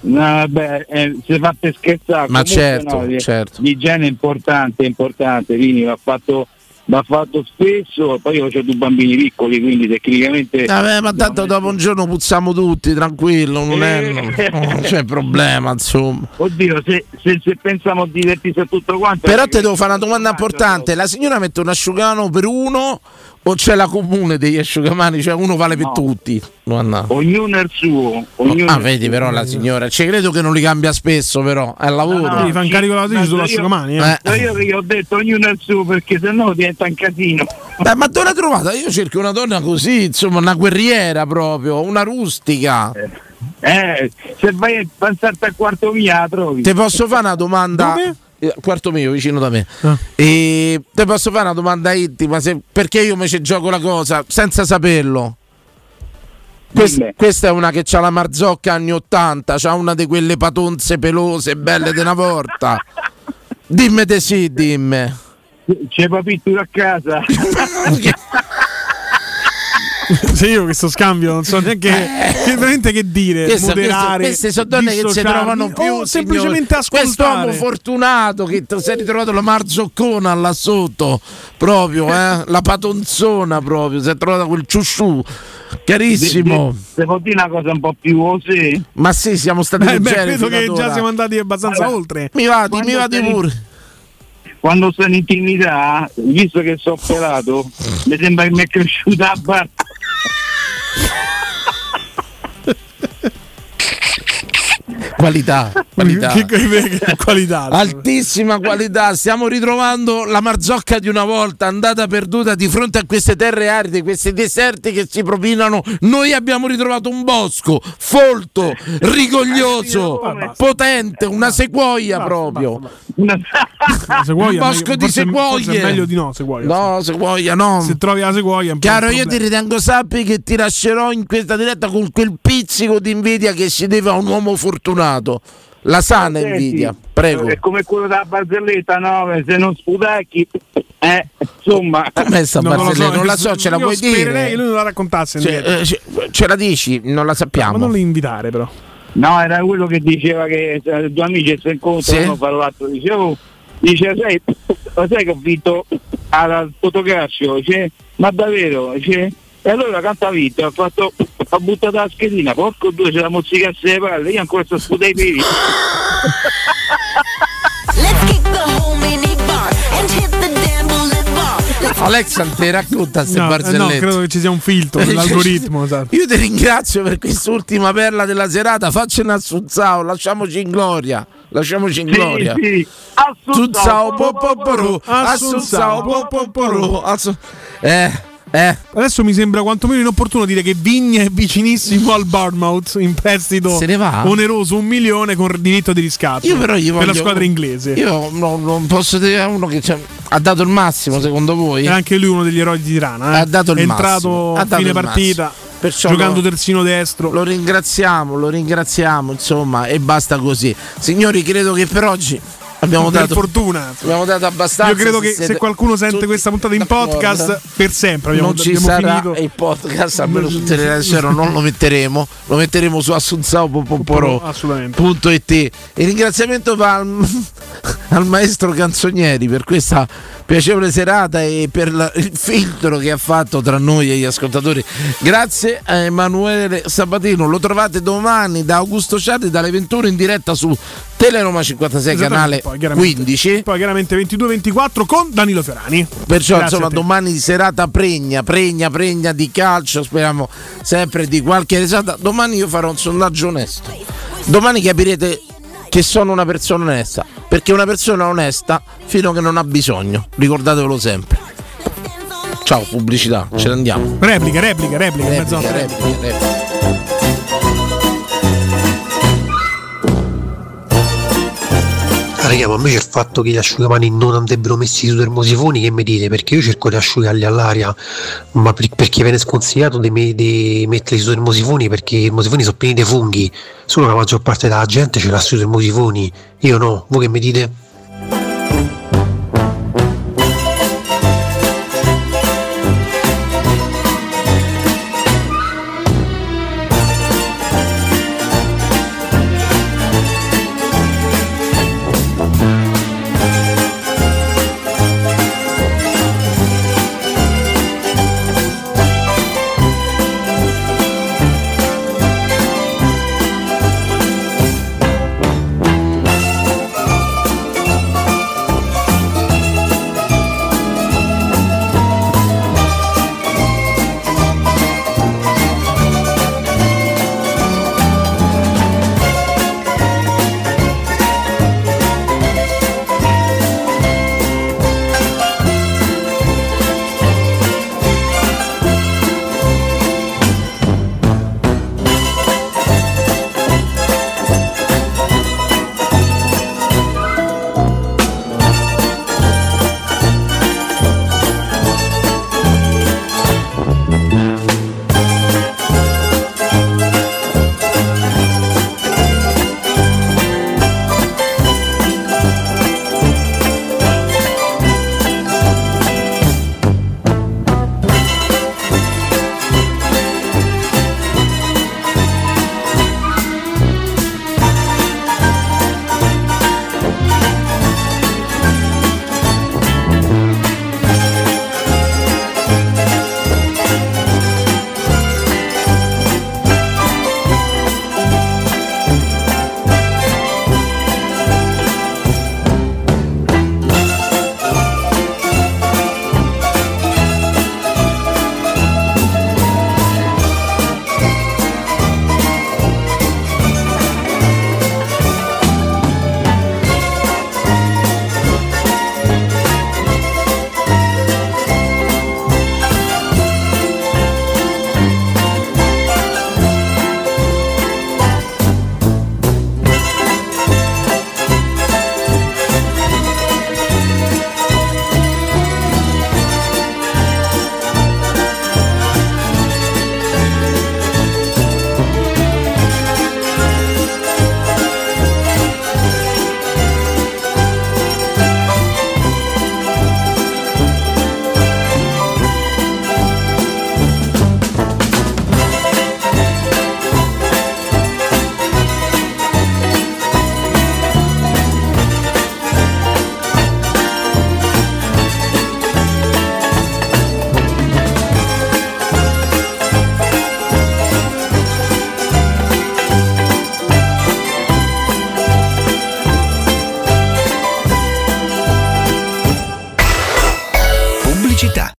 No, vabbè, eh, si fa per scherzare. Ma certo, no, certo. L'igiene è importante, è importante, quindi va fatto... l'ha fatto spesso, poi io ho due bambini piccoli, quindi tecnicamente vabbè, ma tanto dopo un giorno puzziamo tutti, tranquillo, non, è, non c'è problema, insomma. Oddio, se, se, se pensiamo di divertirsi a tutto quanto. Però ti devo fare una domanda importante, la signora mette un asciugamano per uno o c'è la comune degli asciugamani? Cioè uno vale per no. tutti? No, ognuno è il suo, ognuno. Ah, vedi però la signora, cioè credo che non li cambia spesso, però al lavoro no, no, sì, fa un carico lavatrici sull'asciugamani. Eh. Eh. Io gli ho detto ognuno è il suo perché sennò diventa un casino. Beh, ma dove l'ha trovata? Io cerco una donna così, insomma, una guerriera proprio, una rustica. Eh, eh se vai a pensarti al quarto mio la trovi. Ti posso fare una domanda? Dove? Quarto mio, vicino da me. Ah. E te posso fare una domanda intima, se, perché io invece gioco la cosa senza saperlo. Quest, questa è una che c'ha la marzocca anni ottanta, c'ha una di quelle patonze pelose belle della porta. Dimmi te sì, dimmi. C'è papittura a casa. Se io questo scambio non so neanche eh. che, veramente che dire, questa, moderare, queste, queste sono donne che si trovano più o semplicemente ascoltare. Quest'uomo fortunato che t- si è ritrovato la marzoccona là sotto proprio, eh? La patonzona proprio, si è trovato quel ciusciù carissimo. Se può dire una cosa un po' più così? Ma sì, siamo stati eh, beh, credo che ora. Già siamo andati abbastanza allora, oltre. Mi vado, mi vado sei... pure. Quando sono in intimità, visto che sono pelato, mi sembra che mi è cresciuta a barba. Qualità. Qualità. Che, che, che qualità, altissima qualità. Stiamo ritrovando la Marzocca di una volta, andata perduta di fronte a queste terre aride, questi deserti che si propinano. Noi abbiamo ritrovato un bosco folto, rigoglioso, potente, una sequoia proprio. Una sequoia, un bosco meglio, di sequoie. Forse è meglio di no, sequoia. No, sequoia no. Se trovi la sequoia, chiaro, io ti ritengo, sappi che ti lascerò in questa diretta con quel pizzico di invidia che si deve a un uomo fortunato. La sana ah, invidia, prego. È come quello della barzelletta, no? Se non sputacchi, eh, insomma. Com'è sta barzelletta? Non, non la so, ce la vuoi dire? Spererei che lui non la raccontasse. Cioè, eh, ce, ce la dici? Non la sappiamo. Ma non li invitare, però. No, era quello che diceva che cioè, due amici si incontrano, sì? Parlato, dice, oh, dice, sai, sai che ho vinto al fotocaccio, cioè, ma davvero, cioè, e allora canta vinto, ha fatto... ha buttato la schedina, porco due, c'è la mozzicasse le palle, io ancora sto sputando i piedi. Alexa, te racconta queste no, barzellette. No, credo che ci sia un filtro dell'algoritmo. Io ti ringrazio per quest'ultima perla della serata, faccene Assunção, lasciamoci in gloria. Lasciamoci in sì, gloria. Sì. Assunção, popoporo, Assunção, popoporo. Eh... Eh. Adesso mi sembra quantomeno inopportuno dire che Vigna è vicinissimo al Bournemouth in prestito se ne va. Oneroso un milione con diritto di riscatto. Io però io per voglio... la squadra inglese. Io no, non posso dire a uno che c'è... ha dato il massimo secondo voi. E anche lui uno degli eroi di Tirana. Eh? Ha dato il è entrato a fine partita. Massimo. Perciò giocando lo, terzino destro. Lo ringraziamo, lo ringraziamo, insomma, e basta così. Signori, credo che per oggi abbiamo dato, per fortuna abbiamo dato abbastanza. Io credo che se qualcuno sente questa puntata in podcast per sempre abbiamo, non ci abbiamo sarà finito. Il podcast almeno su Teleradio non lo metteremo, lo metteremo su assunção punto it. E ringraziamento va al, al maestro Canzonieri per questa piacevole serata e per la, il filtro che ha fatto tra noi e gli ascoltatori. Grazie a Emanuele Sabatino, lo trovate domani da Augusto Ciardi dalle ventuno in diretta su Teleroma cinquantasei canale poi, quindici, poi chiaramente ventidue ventiquattro con Danilo Fiorani. Perciò grazie, insomma, domani serata pregna, pregna, pregna di calcio, speriamo sempre di qualche risata. Domani io farò un sondaggio onesto, domani capirete che sono una persona onesta, perché una persona onesta fino a che non ha bisogno, ricordatevelo sempre. Ciao, pubblicità, ce ne andiamo. Replica, replica, replica, replica, replica, replica, replica. Raga, ma a me c'è il fatto che gli asciugamani non andrebbero messi su termosifoni, che mi dite? Perché io cerco di asciugarli all'aria, ma per, perché viene sconsigliato di, me, di metterli su termosifoni, perché i termosifoni sono pieni di funghi, solo la maggior parte della gente ce l'ha sui termosifoni, io no, voi che mi dite?